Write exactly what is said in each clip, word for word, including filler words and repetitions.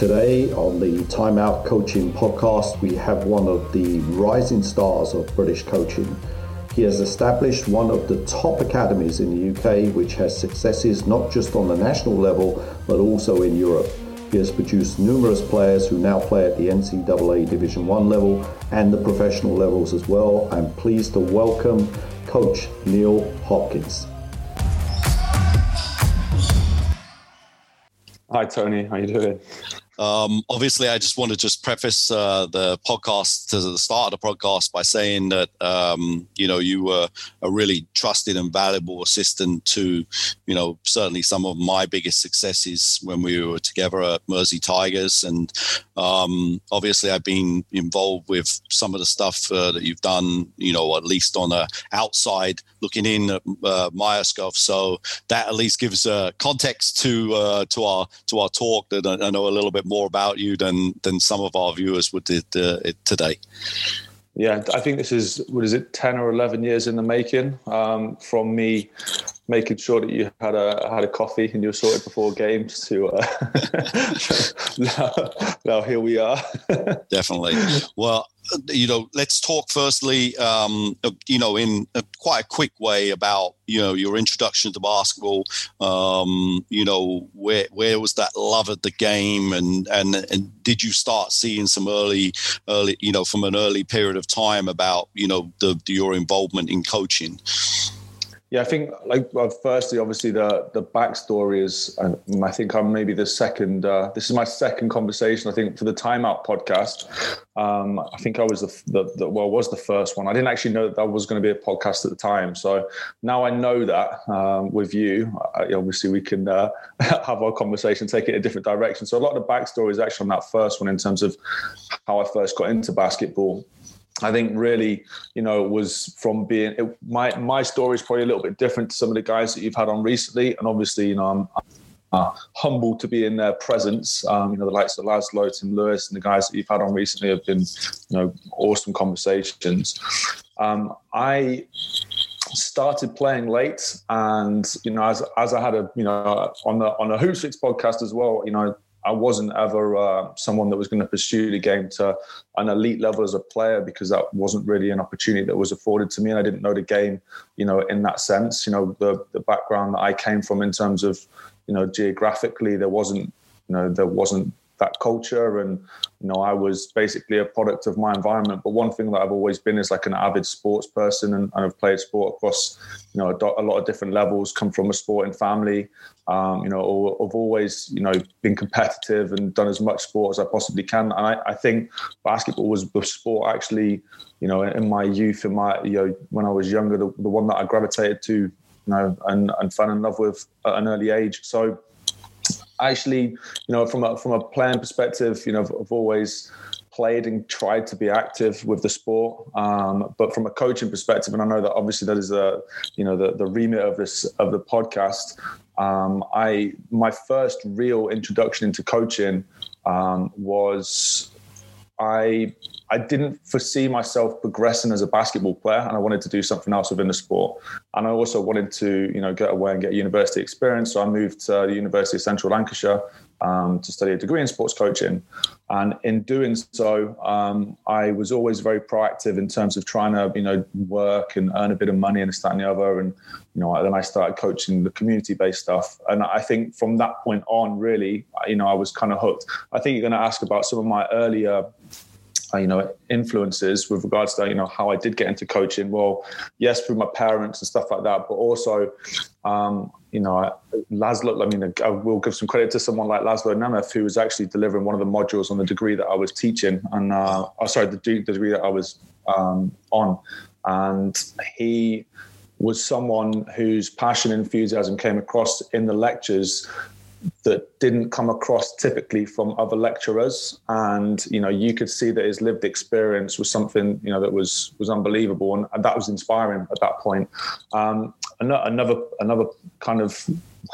Today on the Time Out Coaching podcast, we have one of the rising stars of British coaching. He has established one of the top academies in the U K, which has successes not just on the national level, but also in Europe. He has produced numerous players who now play at the N C double A Division one level and the professional levels as well. I'm pleased to welcome Coach Neil Hopkins. Hi, Tony. How you doing? Um, obviously, I just want to just preface uh, the podcast to the start of the podcast by saying that, um, you know, you were a really trusted and valuable assistant to, you know, certainly some of my biggest successes when we were together at Mersey Tigers. And um, obviously, I've been involved with some of the stuff uh, that you've done, you know, at least on the outside looking in at uh, Myerscough. So that at least gives uh, context to uh, to our to our talk that I, I know a little bit more about you than than some of our viewers would did uh, today. Yeah, I think this is, what is it, ten or eleven years in the making, um, from me making sure that you had a had a coffee and you were sorted before games to uh, now, now here we are. Definitely. Well, you know, let's talk firstly, um, you know, in a, quite a quick way about, you know, your introduction to basketball, um, you know, where where was that love of the game, and, and and did you start seeing some early, early, you know, from an early period of time about, you know, the, your involvement in coaching? Yeah, I think, like, well, firstly, obviously, the the backstory is, and I think I'm maybe the second, uh, this is my second conversation, I think, for the Time Out podcast. Um, I think I was the, the, the, well, was the first one. I didn't actually know that, that was going to be a podcast at the time. So now I know that um, with you, I, obviously, we can uh, have our conversation, take it a different direction. So a lot of the backstory is actually on that first one in terms of how I first got into basketball. I think really, you know, it was from being, it, my my story is probably a little bit different to some of the guys that you've had on recently. And obviously, you know, I'm, I'm uh, humbled to be in their presence. Um, you know, the likes of Laszlo, Tim Lewis, and the guys that you've had on recently have been, you know, awesome conversations. Um, I started playing late, and, you know, as as I had a, you know, on the on the Hoops six podcast as well, you know, I wasn't ever uh, someone that was going to pursue the game to an elite level as a player, because that wasn't really an opportunity that was afforded to me. And I didn't know the game, you know, in that sense. You know, the the background that I came from in terms of, you know, geographically, there wasn't, you know, there wasn't that culture. And, you know, I was basically a product of my environment. But one thing that I've always been is like an avid sports person, and, and I've played sport across, you know, a, a lot of different levels, come from a sporting family. Um, you know, I've always, you know, been competitive and done as much sport as I possibly can. And I, I think basketball was the sport actually, you know, in my youth, in my, you know, when I was younger, the, the one that I gravitated to, you know, and, and fell in love with at an early age. So, actually, you know, from a from a playing perspective, you know, I've, I've always played and tried to be active with the sport. Um, but from a coaching perspective, and I know that obviously that is a, you know, the the remit of this of the podcast. Um, I my first real introduction into coaching um, was I. I didn't foresee myself progressing as a basketball player, and I wanted to do something else within the sport. And I also wanted to, you know, get away and get university experience. So I moved to the University of Central Lancashire um, to study a degree in sports coaching. And in doing so, um, I was always very proactive in terms of trying to, you know, work and earn a bit of money and this, that, and the other. And, you know, then I started coaching the community-based stuff. And I think from that point on, really, you know, I was kind of hooked. I think you're going to ask about some of my earlier Uh, you know, influences with regards to, you know, how I did get into coaching. Well, yes, through my parents and stuff like that, but also, um, you know, Laszlo, I mean, I will give some credit to someone like Laszlo Nemeth, who was actually delivering one of the modules on the degree that I was teaching, and uh, oh, sorry, the degree that I was um, on. And he was someone whose passion and enthusiasm came across in the lectures that didn't come across typically from other lecturers. And, you know, you could see that his lived experience was something, you know, that was was unbelievable. And, and that was inspiring at that point. Um, another, another kind of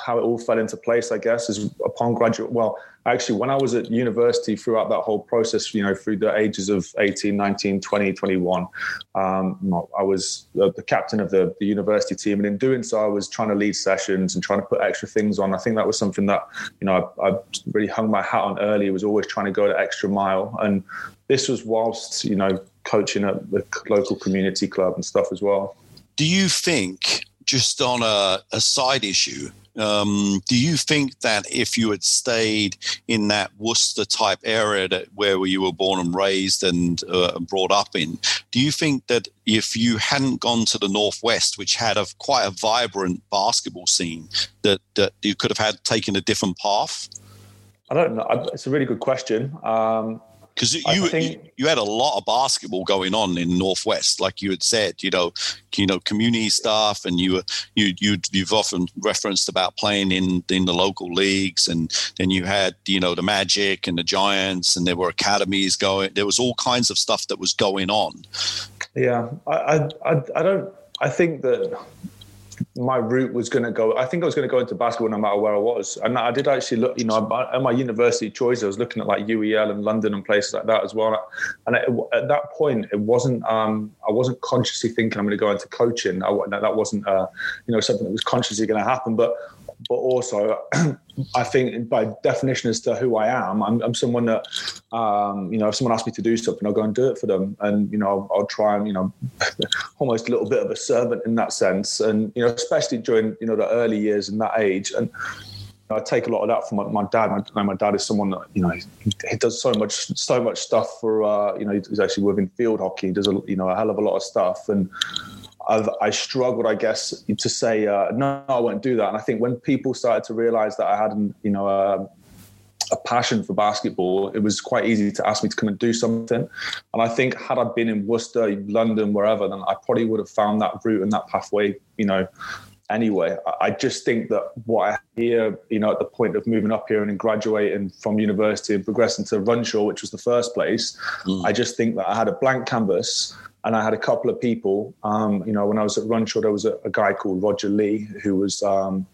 how it all fell into place, I guess, is upon graduate. Well, actually, when I was at university throughout that whole process, you know, through the ages of eighteen, nineteen, twenty, twenty-one, um, I was the, the captain of the, the university team. And in doing so, I was trying to lead sessions and trying to put extra things on. I think that was something that, you know, I, I really hung my hat on early, was always trying to go the extra mile. And this was whilst, you know, coaching at the local community club and stuff as well. Do you think, just on a, a side issue, um, do you think that if you had stayed in that Worcester-type area that, where you were born and raised and uh, brought up in, do you think that if you hadn't gone to the Northwest, which had a quite a vibrant basketball scene, that, that you could have had taken a different path? I don't know. It's a really good question. Um Because you, think, you had a lot of basketball going on in Northwest, like you had said, you know, you know, community stuff, and you were you you you've often referenced about playing in, in the local leagues, and then you had, you know, the Magic and the Giants, and there were academies going. There was all kinds of stuff that was going on. Yeah, I I, I don't I think that. my route was going to go, I think I was going to go into basketball no matter where I was. And I did actually look, you know, at my university choice, I was looking at like U E L and London and places like that as well. And it, at that point, it wasn't, um, I wasn't consciously thinking I'm going to go into coaching. I, that wasn't, uh, you know, something that was consciously going to happen. But but also, I think by definition as to who I am, I'm, I'm someone that, um, you know, if someone asks me to do something, I'll go and do it for them. And, you know, I'll, I'll try and, you know, almost a little bit of a servant in that sense. And, you know, especially during, you know, the early years and that age. And I take a lot of that from my, my dad. My, my dad is someone that, you know, he, he does so much, so much stuff for, uh, you know, he's actually within field hockey. He does, a, you know, a hell of a lot of stuff. And I've, I struggled, I guess, to say, uh, no, I won't do that. And I think when people started to realize that I hadn't, you know, uh, a passion for basketball, it was quite easy to ask me to come and do something. And I think had I been in Worcester, London, wherever, then I probably would have found that route and that pathway, you know, anyway. I just think that what I hear, you know, at the point of moving up here and graduating from university and progressing to Runshaw, which was the first place, mm. I just think that I had a blank canvas. And I had a couple of people, um, you know, when I was at Runshaw, there was a, a guy called Roger Lee, who was, um,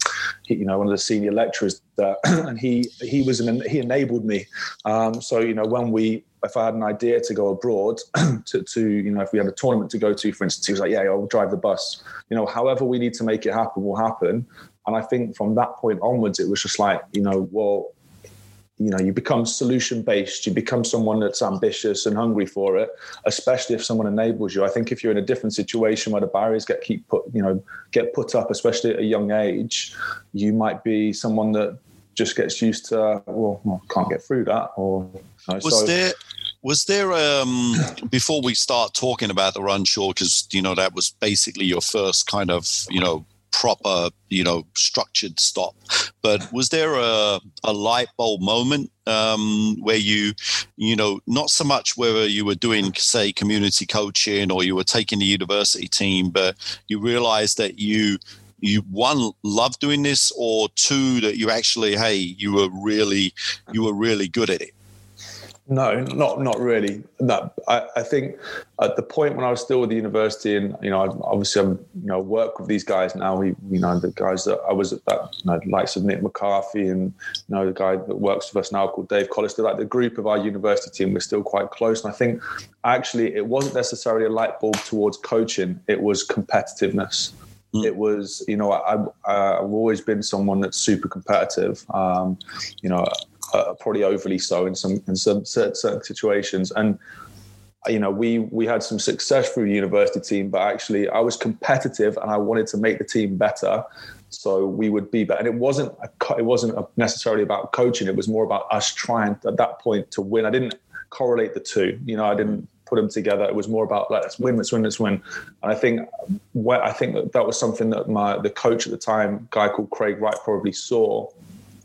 he, you know, one of the senior lecturers there. And he he was an, he enabled me. Um, so, you know, when we, if I had an idea to go abroad to, to, you know, if we had a tournament to go to, for instance, he was like, yeah, I'll drive the bus. You know, however we need to make it happen will happen. And I think from that point onwards, it was just like, you know, well, you know, you become solution-based. You become someone that's ambitious and hungry for it, especially if someone enables you. I think if you're in a different situation where the barriers get keep put, you know, get put up, especially at a young age, you might be someone that just gets used to, well, well can't get through that. Or you know, was so. there was there um, before we start talking about the Runshaw, because you know that was basically your first kind of you know. proper, you know, structured stop. But was there a, a light bulb moment um, where you, you know, not so much whether you were doing, say, community coaching or you were taking the university team, but you realized that you, you one, loved doing this, or two, that you actually, hey, you were really, you were really good at it? No, not not really. No, I, I think at the point when I was still with the university, and you know, obviously I'm you know work with these guys now. We, you know, the guys that I was at that, you know, the likes of Nick McCarthy, and you know, the guy that works with us now called Dave Collister. Like the group of our university team, we're still quite close. And I think actually it wasn't necessarily a light bulb towards coaching. It was competitiveness. It was, you know, I, I, I've always been someone that's super competitive. Um, you know. Uh, probably overly so in some in some certain, certain situations. And, you know, we, we had some success through the university team, but actually I was competitive and I wanted to make the team better so we would be better. And it wasn't a, it wasn't a necessarily about coaching. It was more about us trying at that point to win. I didn't correlate the two. You know, I didn't put them together. It was more about like, let's win, let's win, let's win. And I think what, I think that, that was something that my the coach at the time, a guy called Craig Wright, probably saw.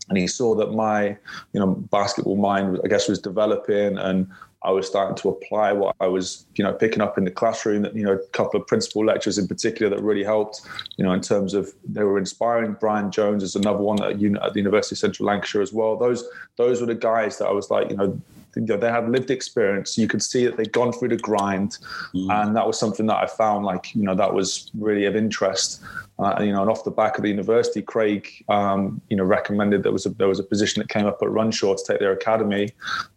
And he saw that my, you know, basketball mind, I guess, was developing, and I was starting to apply what I was, you know, picking up in the classroom. That, you know, a couple of principal lectures in particular that really helped, you know, in terms of they were inspiring. Brian Jones is another one at, at the University of Central Lancashire as well. Those those were the guys that I was like, you know, you know, they had lived experience. You could see that they'd gone through the grind, mm. and that was something that I found, like, you know, that was really of interest. Uh, you know, and off the back of the university, Craig, um, you know, recommended there was a there was a position that came up at Runshaw to take their academy,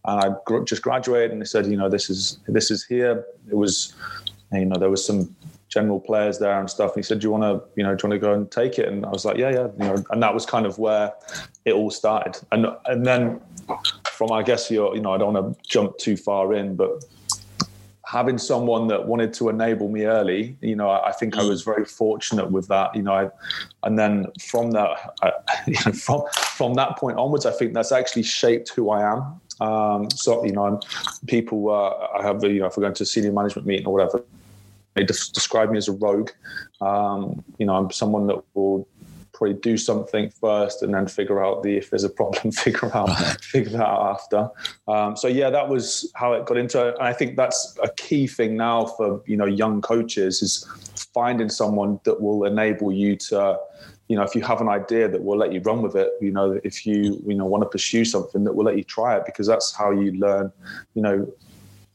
and I gr- just graduated, and they said, you know, this is this is here. It was, you know, there was some general players there and stuff. And he said, do you want to, you know, do you want to go and take it? And I was like, yeah, yeah. You know, and that was kind of where it all started. And and then from, I guess, your, you know, I don't want to jump too far in, but having someone that wanted to enable me early, you know, I, I think I was very fortunate with that, you know, I, and then from that, I, you know, from, from that point onwards, I think that's actually shaped who I am. Um, so, you know, I'm, people, uh, I have, you know, if we're going to a senior management meeting or whatever, they describe me as a rogue. Um, you know, I'm someone that will probably do something first and then figure out the, if there's a problem, figure out, figure that out after. Um, so yeah, that was how it got into it. And I think that's a key thing now for, you know, young coaches, is finding someone that will enable you to, you know, if you have an idea, that will let you run with it. You know, if you, you know, want to pursue something, that will let you try it, because that's how you learn, you know,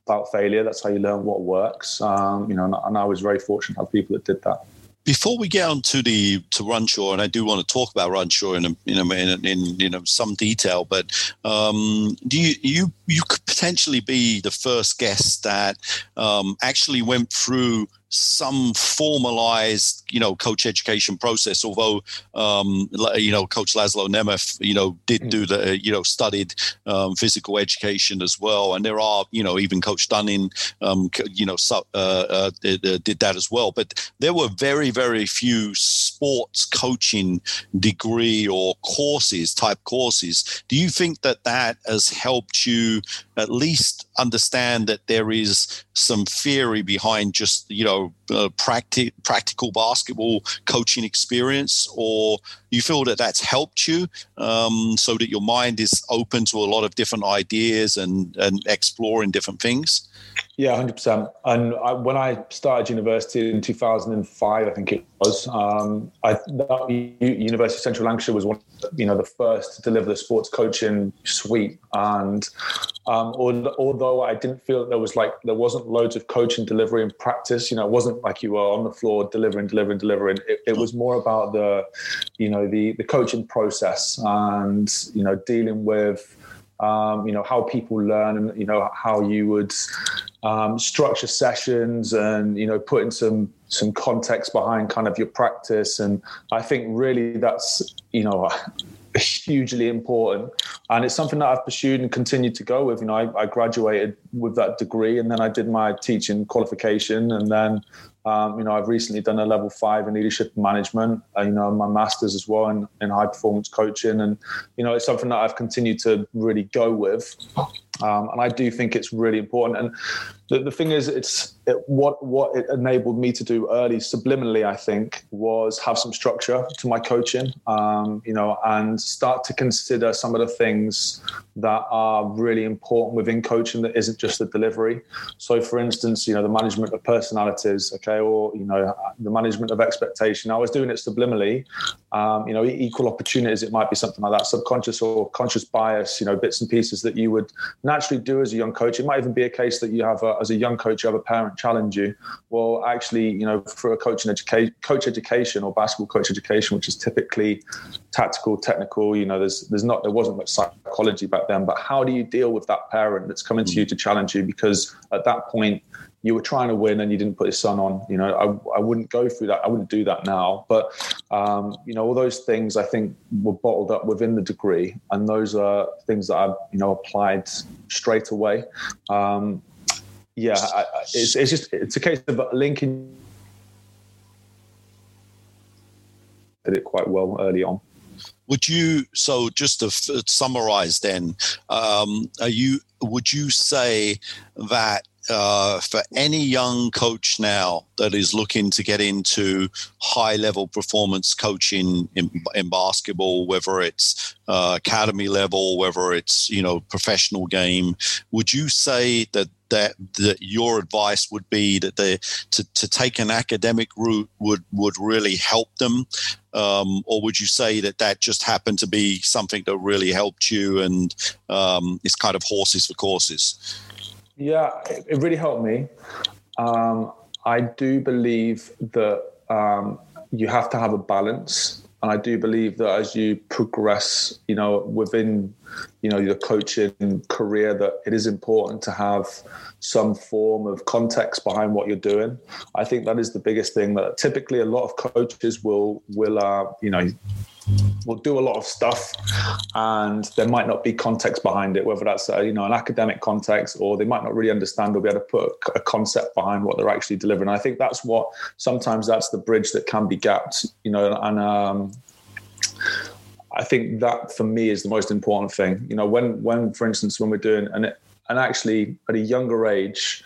about failure. That's how you learn what works. Um, you know, and, and I was very fortunate to have people that did that. Before we get on to the to Runshaw, and I do want to talk about Runshaw in a, in a, in, in you know some detail, but um, do you, you you could potentially be the first guest that um, actually went through some formalized, you know, coach education process, although, um, you know, Coach Laszlo Nemeth, you know, did do the, you know, studied um, physical education as well. And there are, you know, even Coach Dunning, um, you know, uh, uh, did that as well. But there were very, very few sports coaching degree or courses, type courses. Do you think that that has helped you at least understand that there is some theory behind just, you know, uh, practi- practical basketball coaching experience, or you feel that that's helped you um, so that your mind is open to a lot of different ideas and, and exploring different things? Yeah, one hundred percent. And I, when I started university in two thousand five, I think it was, um, I, that University of Central Lancashire was one, you know, the first to deliver the sports coaching suite. And um, although I didn't feel that there was like, there wasn't loads of coaching delivery and practice, you know, it wasn't like you were on the floor delivering, delivering, delivering. It, it was more about the, you know, the, the coaching process and, you know, dealing with, Um, you know, how people learn, and, you know, how you would um, structure sessions and, you know, put in some, some context behind kind of your practice. And I think really that's, you know, hugely important. And it's something that I've pursued and continued to go with. You know, I, I graduated with that degree, and then I did my teaching qualification, and then Um, you know, I've recently done a level five in leadership and management, uh, you know, my master's as well in, in high performance coaching. And, you know, it's something that I've continued to really go with. Um, and I do think it's really important. And the, the thing is, it's it, what, what it enabled me to do early subliminally, I think, was have some structure to my coaching, um, you know, and start to consider some of the things that are really important within coaching that isn't just the delivery. So, for instance, you know, the management of personalities, okay, or, you know, the management of expectation. I was doing it subliminally, um, you know, equal opportunities. It might be something like that, subconscious or conscious bias, you know, bits and pieces that you would naturally do as a young coach. It might even be a case that you have, a, as a young coach, you have a parent challenge you. Well, actually, you know, for a coaching education, coach education or basketball coach education, which is typically tactical, technical, you know, there's, there's not, there wasn't much psychology back then, but how do you deal with that parent that's coming to you to challenge you? Because at that point, you were trying to win and you didn't put his son on. You know, I, I wouldn't go through that. I wouldn't do that now. But, um, you know, all those things I think were bottled up within the degree. And those are things that I've, you know, applied straight away. Um, yeah, I, it's, it's just, it's a case of linking. I did it quite well early on. Would you, so just to f- summarize then, um, are you, would you say that, Uh, for any young coach now that is looking to get into high-level performance coaching in, in basketball, whether it's uh, academy level, whether it's, you know, professional game, would you say that that, that your advice would be that they to, to take an academic route would, would really help them Um, or would you say that that just happened to be something that really helped you and um, it's kind of horses for courses? Yeah, it, it really helped me. Um, I do believe that um, you have to have a balance. And I do believe that as you progress, you know, within, you know, your coaching career, that it is important to have some form of context behind what you're doing. I think that is the biggest thing, that typically a lot of coaches will, will, uh, you know, will do a lot of stuff and there might not be context behind it, whether that's, uh, you know, an academic context, or they might not really understand or be able to put a concept behind what they're actually delivering. I think that's what, sometimes that's the bridge that can be gapped, you know, and um, I think that for me is the most important thing. You know, when, when for instance, when we're doing, and and actually at a younger age,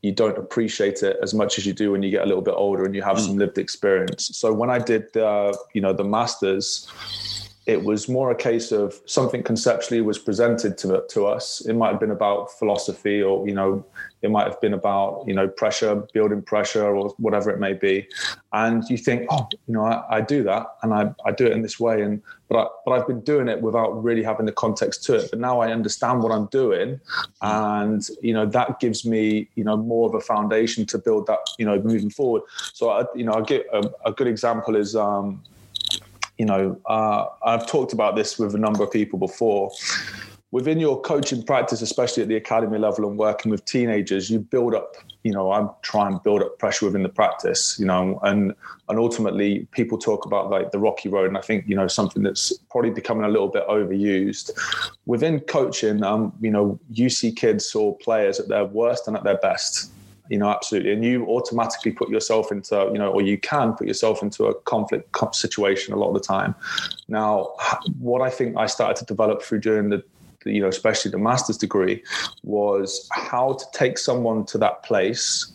you don't appreciate it as much as you do when you get a little bit older and you have mm. some lived experience. So when I did, uh, you know, the Masters, it was more a case of something conceptually was presented to, to us. It might have been about philosophy, or, you know, it might have been about, you know, pressure, building pressure, or whatever it may be. And you think, oh, you know, I, I do that and I, I do it in this way. And but, I, but I've been doing it without really having the context to it. But now I understand what I'm doing. And, you know, that gives me, you know, more of a foundation to build that, you know, moving forward. So, I, you know, I'll get a, a good example is, um, you know, uh, I've talked about this with a number of people before. Within your coaching practice, especially at the academy level and working with teenagers, you build up, you know, I'm trying to build up pressure within the practice, you know, and and ultimately people talk about like the rocky road. And I think, you know, something that's probably becoming a little bit overused. Within coaching, um, you know, you see kids or players at their worst and at their best. You know, absolutely. And you automatically put yourself into, you know, or you can put yourself into a conflict situation a lot of the time. Now, what I think I started to develop through doing the, you know, especially the master's degree, was how to take someone to that place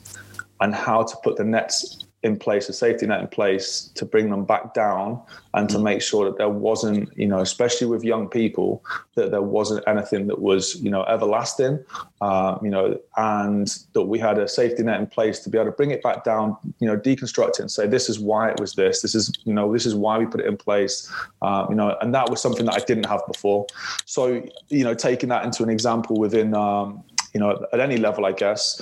and how to put the nets in place, a safety net in place to bring them back down and to make sure that there wasn't, you know, especially with young people, that there wasn't anything that was, you know, everlasting, uh, you know, and that we had a safety net in place to be able to bring it back down, you know, deconstruct it and say, this is why it was this, this is, you know, this is why we put it in place, uh, you know, and that was something that I didn't have before. So, you know, taking that into an example within, um, you know, at any level, I guess,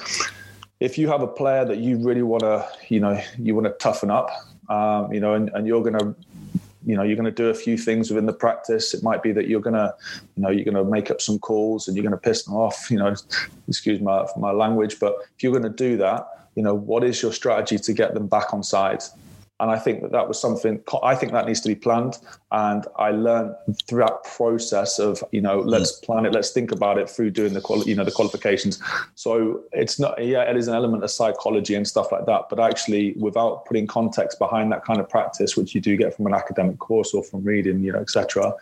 if you have a player that you really want to, you know, you want to toughen up, um, you know, and, and you're going to, you know, you're going to do a few things within the practice. It might be that you're going to, you know, you're going to make up some calls and you're going to piss them off, you know, excuse my my language. But if you're going to do that, you know, what is your strategy to get them back on side? And I think that that was something, I think that needs to be planned. And I learned through that process of, you know, let's plan it, let's think about it through doing the, quali- you know, the qualifications. So it's not, yeah, it is an element of psychology and stuff like that. But actually, without putting context behind that kind of practice, which you do get from an academic course or from reading, you know, et cetera,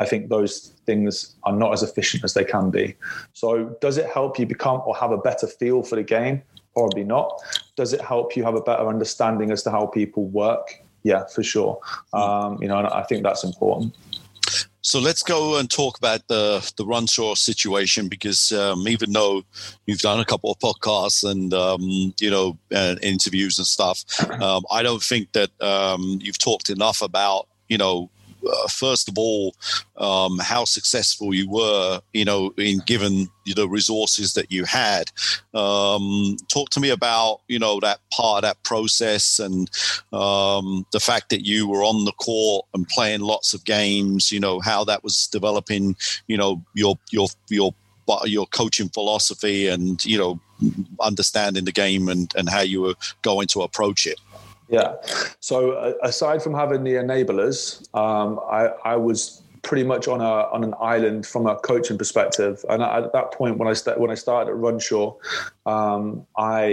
I think those things are not as efficient as they can be. So does it help you become or have a better feel for the game? Probably not. Does it help you have a better understanding as to how people work? Yeah, for sure. Um, you know, and I think that's important. So let's go and talk about the the Runshaw situation, because um, even though you've done a couple of podcasts and um, you know uh, interviews and stuff, um, I don't think that um, you've talked enough about, you know, Uh, first of all, um, how successful you were, you know, in given the resources that you had. Um, talk to me about, you know, that part, that process, and um, the fact that you were on the court and playing lots of games. You know, how that was developing, you know, your your your your coaching philosophy, and, you know, understanding the game and and how you were going to approach it. Yeah. So uh, aside from having the enablers, um, I, I was pretty much on a on an island from a coaching perspective. And I, at that point, when I st- when I started at Runshaw, um, I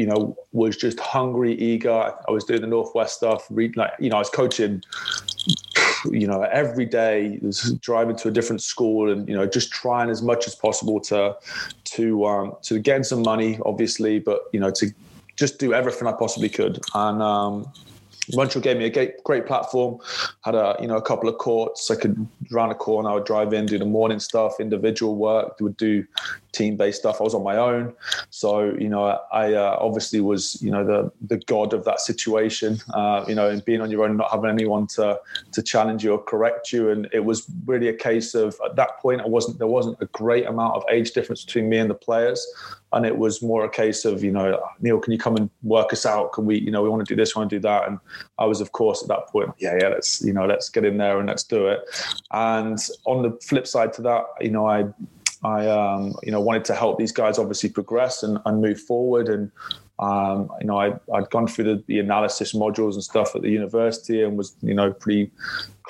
you know was just hungry, eager. I was doing the Northwest stuff. Read, like you know, I was coaching. You know, every day, driving to a different school, and you know, just trying as much as possible to to um, to gain some money, obviously, but you know to. Just do everything I possibly could. And um, Montreal gave me a great platform. Had a you know a couple of courts. I could round a corner. I would drive in, do the morning stuff, individual work. Would do team-based stuff. I was on my own, so you know I uh, obviously was you know the the god of that situation. Uh, you know, and being on your own, and not having anyone to to challenge you or correct you, and it was really a case of at that point I wasn't there wasn't a great amount of age difference between me and the players. And it was more a case of, you know, Neil, can you come and work us out? Can we, you know, we want to do this, we want to do that. And I was, of course, at that point, yeah, yeah, let's, you know, let's get in there and let's do it. And on the flip side to that, you know, I, I, um, you know, wanted to help these guys obviously progress and, and move forward. And, um, you know, I, I'd gone through the, the analysis modules and stuff at the university and was, you know, pretty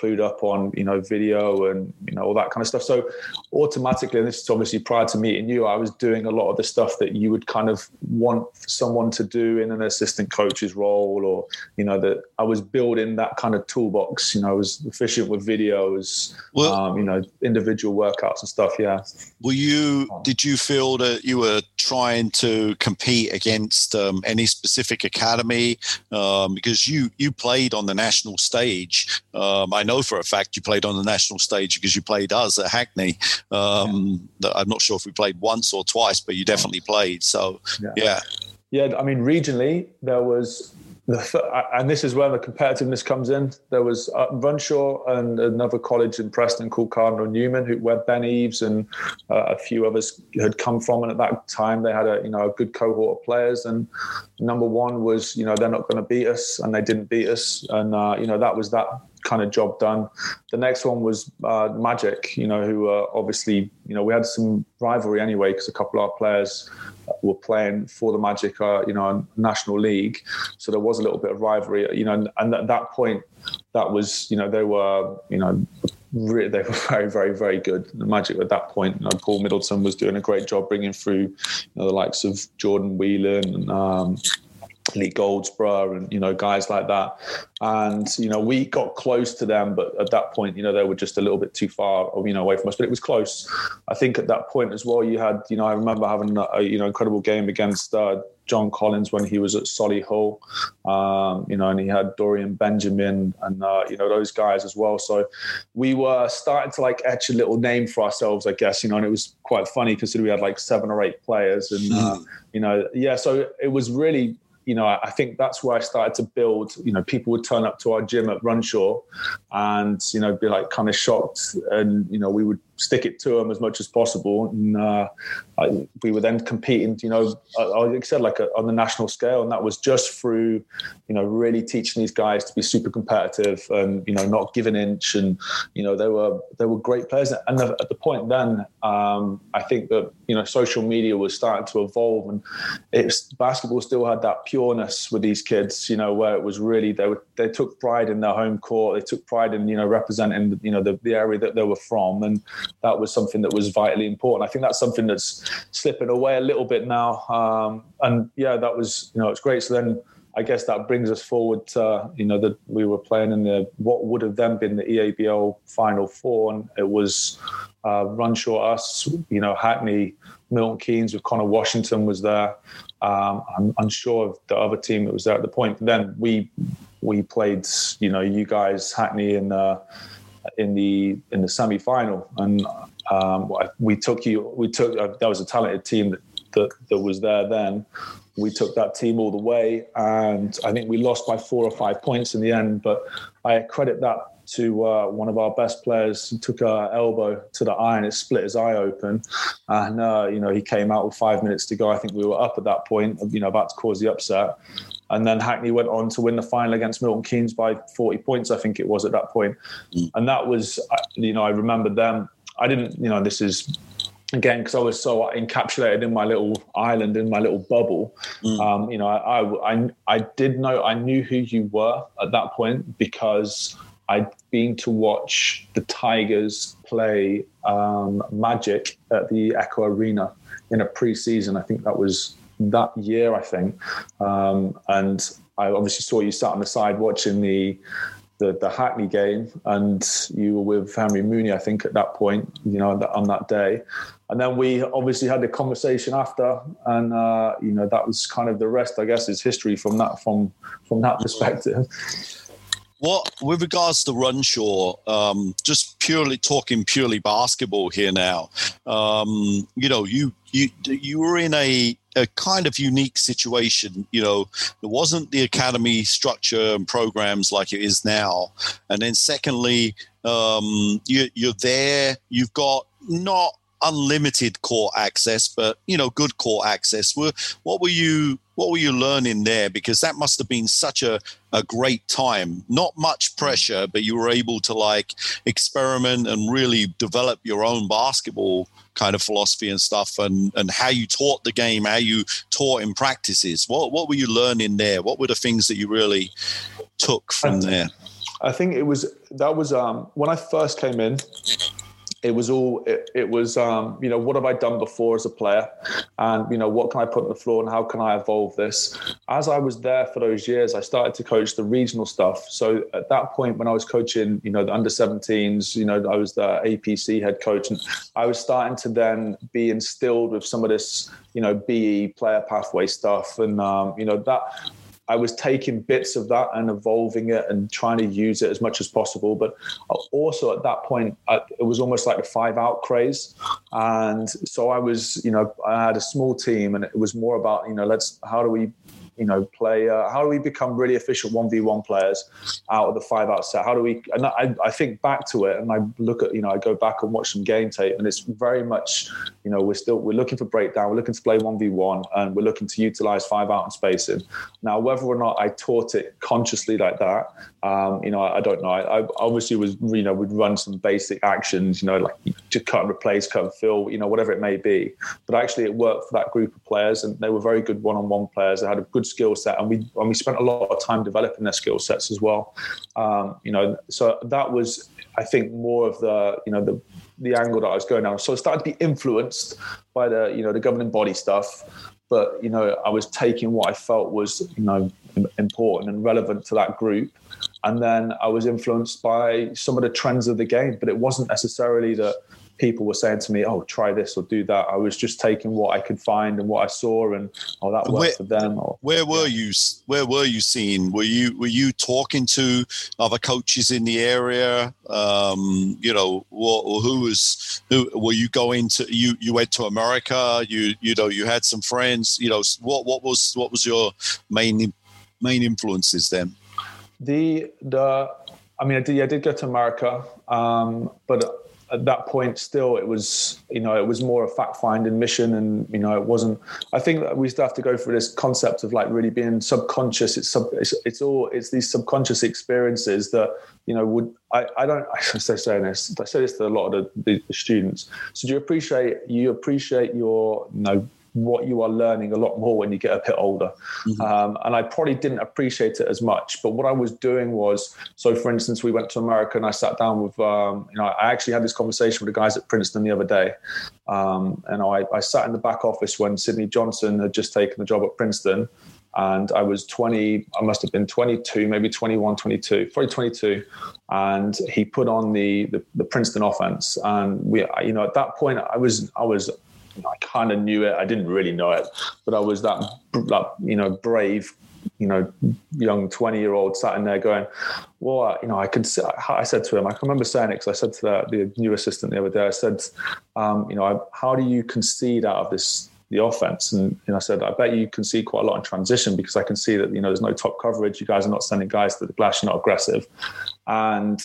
clued up on, you know, video and, you know, all that kind of stuff. So automatically, and this is obviously prior to meeting you, I was doing a lot of the stuff that you would kind of want someone to do in an assistant coach's role, or, you know, that I was building that kind of toolbox. You know, I was efficient with videos, well, um, you know, individual workouts and stuff. Yeah. Were you, did you feel that you were trying to compete against um, any specific academy? Um, because you, you played on the national stage. Um, I I know for a fact you played on the national stage because you played us at Hackney. Um, yeah. I'm not sure if we played once or twice, but you definitely played. So, yeah. Yeah, yeah I mean, regionally, there was, the, and this is where the competitiveness comes in. There was uh, Brunshaw and another college in Preston called Cardinal Newman, who, where Ben Eaves and uh, a few others had come from. And at that time, they had a you know a good cohort of players. And number one was, you know, they're not going to beat us, and they didn't beat us. And, uh, you know, that was that kind of job done. The next one was uh, Magic, you know, who uh, obviously, you know, we had some rivalry anyway because a couple of our players were playing for the Magic, uh, you know, National League. So there was a little bit of rivalry, you know, and, and at that point, that was, you know, they were, you know, really, they were very, very, very good. The Magic at that point, you know, Paul Middleton was doing a great job bringing through, you know, the likes of Jordan Whelan and, um, Lee Goldsborough and, you know, guys like that. And, you know, we got close to them, but at that point, you know, they were just a little bit too far, you know, away from us, but it was close. I think at that point as well, you had, you know, I remember having a, you know, incredible game against uh, John Collins when he was at Solihull, um, you know, and he had Dorian Benjamin and, uh, you know, those guys as well. So we were starting to like etch a little name for ourselves, I guess, you know, and it was quite funny considering we had like seven or eight players and, uh, you know, yeah, so it was really, you know, I think that's where I started to build, you know, people would turn up to our gym at Runshaw and, you know, be like kind of shocked. And, you know, we would stick it to them as much as possible. And uh, I, we were then competing, you know, like I said, like a, on the national scale. And that was just through, you know, really teaching these guys to be super competitive and, you know, not give an inch. And, you know, they were, they were great players. And the, at the point then, um, I think that, you know, social media was starting to evolve and it's basketball still had that pureness with these kids, you know, where it was really, they were, they took pride in their home court. They took pride in, you know, representing, you know, the, the area that they were from. And that was something that was vitally important. I think that's something that's slipping away a little bit now. Um, and yeah, that was, you know, it's great. So then I guess that brings us forward to, uh, you know, that we were playing in the, what would have then been the E A B L Final Four. And it was uh, Runshaw, us, you know, Hackney, Milton Keynes with Connor Washington was there. Um, I'm unsure of the other team that was there at the point. But then we, we played, you know, you guys, Hackney and, uh, in the in the semi-final, and um, we took you. We took uh, that was a talented team that, that that was there then. We took that team all the way, and I think we lost by four or five points in the end. But I credit that to uh, one of our best players who took an elbow to the eye and it split his eye open. And, uh, you know, he came out with five minutes to go. I think we were up at that point, you know, about to cause the upset. And then Hackney went on to win the final against Milton Keynes by forty points, I think it was at that point. Mm. And that was, you know, I remembered them. I didn't, you know, this is... Again, because I was so encapsulated in my little island, in my little bubble, mm. um, you know, I, I, I did know, I knew who you were at that point because I'd been to watch the Tigers play um, Magic at the Echo Arena in a pre-season. I think that was that year, I think. Um, and I obviously saw you sat on the side watching the... The, the Hackney game, and you were with Henry Mooney, I think, at that point, you know, on that day. And then we obviously had the conversation after, and uh, you know, that was kind of the rest, I guess, is history from that from from that perspective. What, with regards to Runshaw, um, just purely talking purely basketball here now, um, you know, you you you were in a, a kind of unique situation. You know, there wasn't the academy structure and programs like it is now, and then secondly, um, you, you're there, you've got not unlimited court access, but you know, good court access. What were you what were you learning there? Because that must have been such a, a great time. Not much pressure, but you were able to like experiment and really develop your own basketball kind of philosophy and stuff, and, and how you taught the game, how you taught in practices. What what were you learning there? What were the things that you really took from there? I think it was that was um, when I first came in. It was all, it, it was, um, you know, what have I done before as a player? And, you know, what can I put on the floor and how can I evolve this? As I was there for those years, I started to coach the regional stuff. So at that point when I was coaching, you know, the under seventeens, you know, I was the A P C head coach, and I was starting to then be instilled with some of this, you know, B E player pathway stuff. And, um, you know, that... I was taking bits of that and evolving it and trying to use it as much as possible. But also at that point, I, it was almost like the five out craze. And so I was, you know, I had a small team, and it was more about, you know, let's, how do we, you know, play, uh, how do we become really efficient one v one players out of the five out set? How do we, and I, I think back to it, and I look at, you know, I go back and watch some game tape, and it's very much, you know, we're still, we're looking for breakdown, we're looking to play one v one, and we're looking to utilize five out and spacing. Now, whether or not I taught it consciously like that, um, you know, I, I don't know. I, I obviously was, you know, would run some basic actions, you know, like to cut and replace, cut and fill, you know, whatever it may be. But actually it worked for that group of players, and they were very good one-on-one players. They had a good skill set, and we and we spent a lot of time developing their skill sets as well. Um, you know, so that was, I think, more of the, you know, the the angle that I was going down. So I started to be influenced by the, you know, the governing body stuff, but you know, I was taking what I felt was, you know, important and relevant to that group. And then I was influenced by some of the trends of the game, but it wasn't necessarily that people were saying to me, oh, try this or do that. I was just taking what I could find and what I saw, and oh, that worked where, for them. Or, where were yeah. you? Where were you seen? Were you were you talking to other coaches in the area? Um, you know, wh- who was who? Were you going to? You, you went to America. You you know you had some friends. You know, what what was what was your main main influences then? The the I mean I did I did go to America, um, but. At that point, still, it was, you know, it was more a fact-finding mission, and you know, it wasn't. I think that we still have to go through this concept of like really being subconscious. It's sub, it's, it's all, it's these subconscious experiences that, you know, would I, I don't. I say saying this. I say this to a lot of the, the students. So do you appreciate you appreciate your you know, what you are learning a lot more when you get a bit older. Mm-hmm. Um, and I probably didn't appreciate it as much, but what I was doing was, so for instance, we went to America and I sat down with, um, you know, I actually had this conversation with the guys at Princeton the other day. Um, and I, I sat in the back office when Sidney Johnson had just taken the job at Princeton, and I was twenty, I must've been twenty-two, maybe twenty-one, twenty-two, probably twenty-two. And he put on the, the, the Princeton offense. And we, you know, at that point I was, I was, I kind of knew it. I didn't really know it, but I was that, that you know, brave, you know, young twenty-year-old sat in there going, well, you know, I could. I said to him, I can remember saying it because I said to the, the new assistant the other day, I said, um, you know, how do you concede out of this? The offense, and, and I said, I bet you can see quite a lot in transition because I can see that you know there's no top coverage. You guys are not sending guys to the glass. You're not aggressive, and.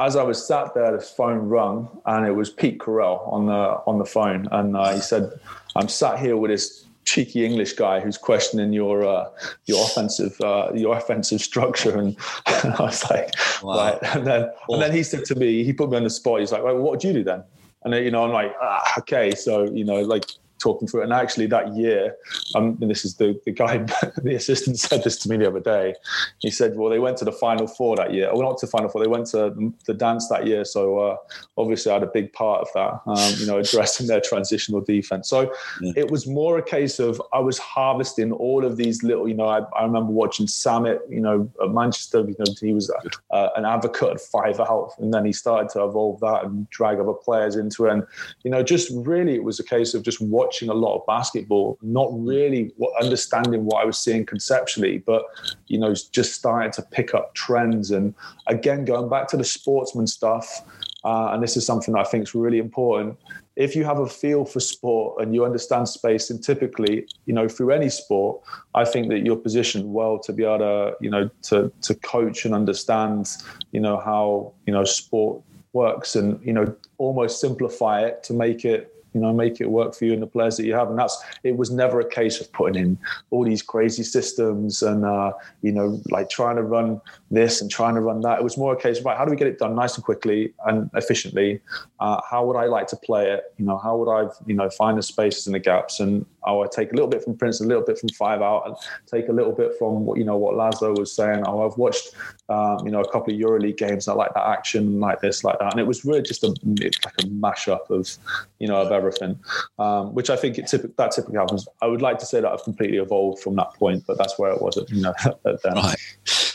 As I was sat there, the phone rung, and it was Pete Carell on the on the phone, and uh, he said, "I'm sat here with this cheeky English guy who's questioning your uh, your offensive uh, your offensive structure." And, and I was like, wow. "Right." And then and then he said to me, he put me on the spot. He's like, "Well, what do you do then?" And then, you know, I'm like, "Ah, okay." So you know, like talk them through. And actually that year, um, and this is the, the guy, the assistant said this to me the other day. He said, well, they went to the Final Four that year. Well, not to the Final Four, they went to the dance that year. So uh, obviously I had a big part of that, um, you know, addressing their transitional defense. So yeah. It was more a case of I was harvesting all of these little, you know, I, I remember watching Sam at, you know, at Manchester, you know, he was uh, an advocate at five out. And then he started to evolve that and drag other players into it. And, you know, just really, it was a case of just watching a lot of basketball, not really understanding what I was seeing conceptually, but, you know, just starting to pick up trends. And again, going back to the sportsman stuff, uh, and this is something that I think is really important. If you have a feel for sport and you understand spacing, typically, you know, through any sport, I think that you're positioned well to be able to, you know, to to coach and understand, you know, how, you know, sport works and, you know, almost simplify it to make it, you know, make it work for you and the players that you have. And that's, it was never a case of putting in all these crazy systems and, uh, you know, like trying to run this and trying to run that. It was more a case of, right, how do we get it done nice and quickly and efficiently? Uh, how would I like to play it? You know, how would I, you know, find the spaces and the gaps? And I would take a little bit from Princeton, a little bit from five out, and take a little bit from what, you know, what Laszlo was saying. Oh, I've watched, um, you know, a couple of Euroleague games. And I like that action, like this, like that. And it was really just a, like a mashup of, you know, of everything, um, which I think it typ- that typically happens. I would like to say that I've completely evolved from that point, but that's where it was at, you know, at then. Right.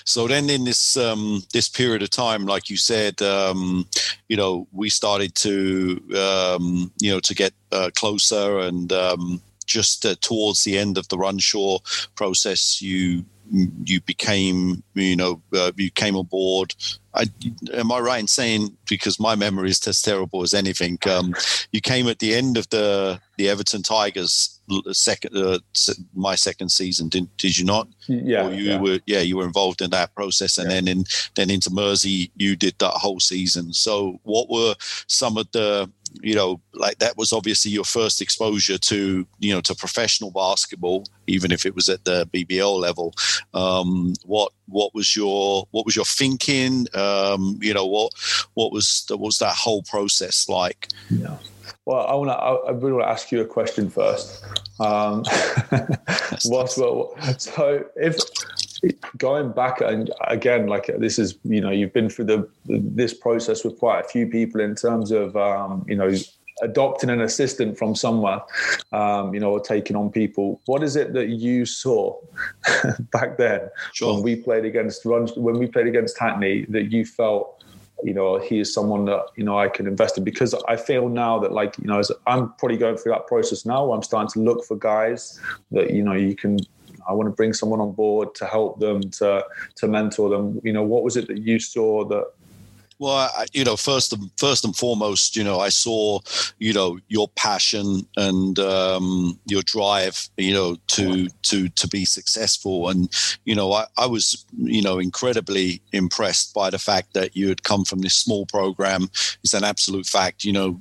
So then in this um, this period of time, like you said, um, you know, we started to, um, you know, to get uh, closer and um, just uh, towards the end of the Runshaw process, you you became, you know, uh, you came aboard. I, am I right in saying, because my memory is as terrible as anything, um, you came at the end of the the Everton Tigers second, uh, my second season, did, did you not? Yeah, or you yeah. were yeah you were involved in that process, and yeah. then in then into Mersey, you did that whole season. So what were some of the, you know, like that was obviously your first exposure to, you know, to professional basketball, even if it was at the B B L level. Um, what what was your what was your thinking? Um, you know, what what was what was that whole process like? Yeah. Well, I want to. I really want to ask you a question first. Um, what, what, what, so if. Going back, and again, like this is, you know, you've been through the this process with quite a few people in terms of, um, you know, adopting an assistant from somewhere, um, you know, or taking on people. What is it that you saw back then sure. when we played against when we played against Hackney that you felt, you know, he is someone that, you know, I can invest in? Because I feel now that, like, you know, as I'm probably going through that process now where I'm starting to look for guys that, you know, you can. I want to bring someone on board to help them, to to mentor them. You know, what was it that you saw that? Well, I, you know, first and first and foremost, you know, I saw, you know, your passion and um, your drive, you know, to to to be successful. And, you know, I, I was, you know, incredibly impressed by the fact that you had come from this small program. It's an absolute fact, you know,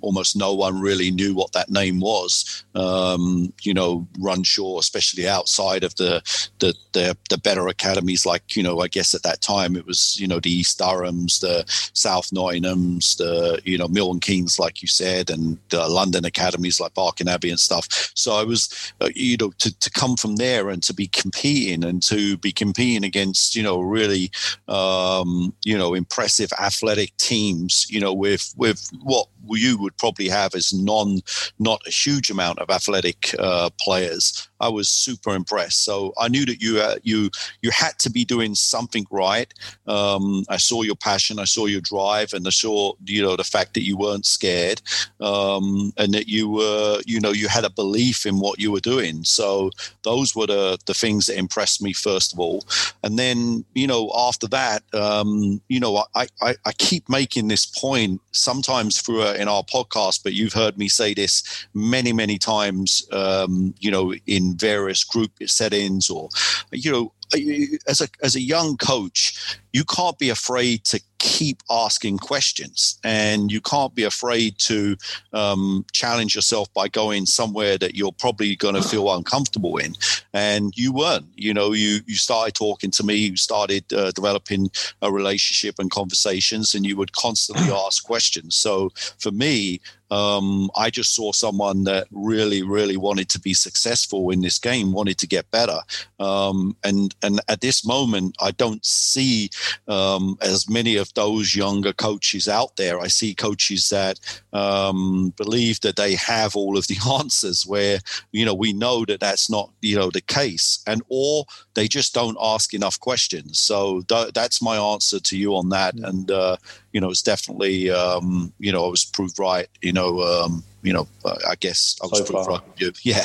almost no one really knew what that name was. Um, you know, Runshaw, especially outside of the the, the the better academies, like, you know, I guess at that time it was, you know, the East Durhams, the South Nottinghams, the, you know, Milton Keynes, like you said, and uh, London academies like Barking Abbey and stuff. So I was, uh, you know, to, to come from there and to be competing and to be competing against, you know, really, um, you know, impressive athletic teams, you know, with with what you would probably have as non, not a huge amount of athletic uh, players. I was super impressed. So I knew that you uh, you you had to be doing something right. Um, I saw your passion, I saw your drive, and I saw, you know, the fact that you weren't scared, um, and that you were, you know, you had a belief in what you were doing. So those were the the things that impressed me first of all. And then, you know, after that, um, you know, I, I I keep making this point sometimes through uh, in our podcast, but you've heard me say this many many times, um, you know, in various group settings, or, you know, as a as a young coach, you can't be afraid to keep asking questions, and you can't be afraid to um, challenge yourself by going somewhere that you're probably going to feel uncomfortable in. And you weren't, you know, you, you started talking to me, you started uh, developing a relationship and conversations, and you would constantly ask questions. So for me, Um, I just saw someone that really, really wanted to be successful in this game, wanted to get better. Um, and and at this moment, I don't see um, as many of those younger coaches out there. I see coaches that um, believe that they have all of the answers, where, you know, we know that that's not, you know, the case, and or they just don't ask enough questions. So th- that's my answer to you on that. And, uh, you know, it's definitely, um, you know, I was proved right, you know, um, you know, I guess I was so proved right. Yeah.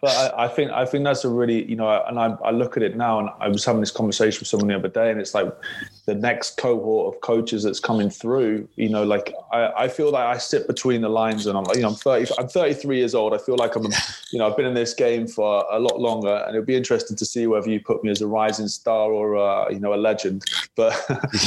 But I, I think, I think that's a really, you know, and I, I look at it now, and I was having this conversation with someone the other day, and it's like the next cohort of coaches that's coming through, you know, like I, I feel like I sit between the lines, and I'm like, you know, I'm thirty, I'm thirty-three years old. I feel like I'm, you know, I've been in this game for a lot longer, and it'd be interesting to see whether you put me as a rising star or, uh, you know, a legend. But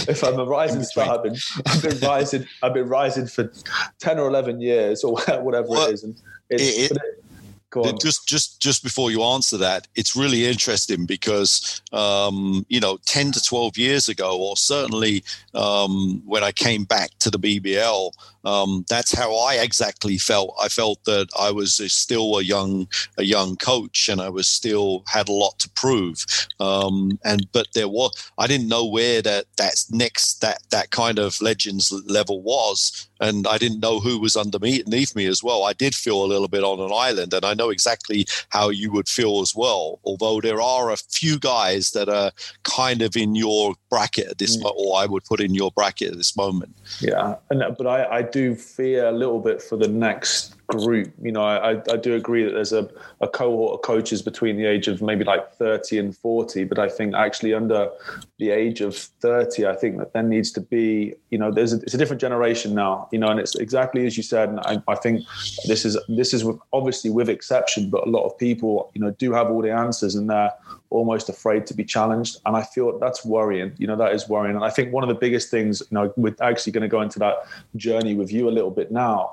if I'm a rising star, I've been, I've been rising, I've been rising for ten or eleven years or whatever well, it is. And it's, it, it, go on. Just, just, just before you answer that, it's really interesting because, um, you know, ten to twelve years ago, or certainly um, when I came back to the B B L, Um, that's how I exactly felt. I felt that I was still a young, a young coach, and I was still had a lot to prove. Um, and but there was, I didn't know where that that's next that that kind of legends level was, and I didn't know who was underneath me as well. I did feel a little bit on an island, and I know exactly how you would feel as well. Although there are a few guys that are kind of in your bracket at this, mm. or I would put in your bracket at this moment. Yeah, and but I, I do. do fear a little bit for the next group. You know, I, I do agree that there's a, a cohort of coaches between the age of maybe like thirty and forty, but I think actually under the age of thirty, I think that there needs to be, you know, there's a, it's a different generation now, you know, and it's exactly as you said. And I, I think this is, this is with, obviously with exception, but a lot of people, you know, do have all the answers, and they're almost afraid to be challenged. And I feel that's worrying, you know, that is worrying. And I think one of the biggest things, you know, we're actually going to go into that journey with you a little bit now.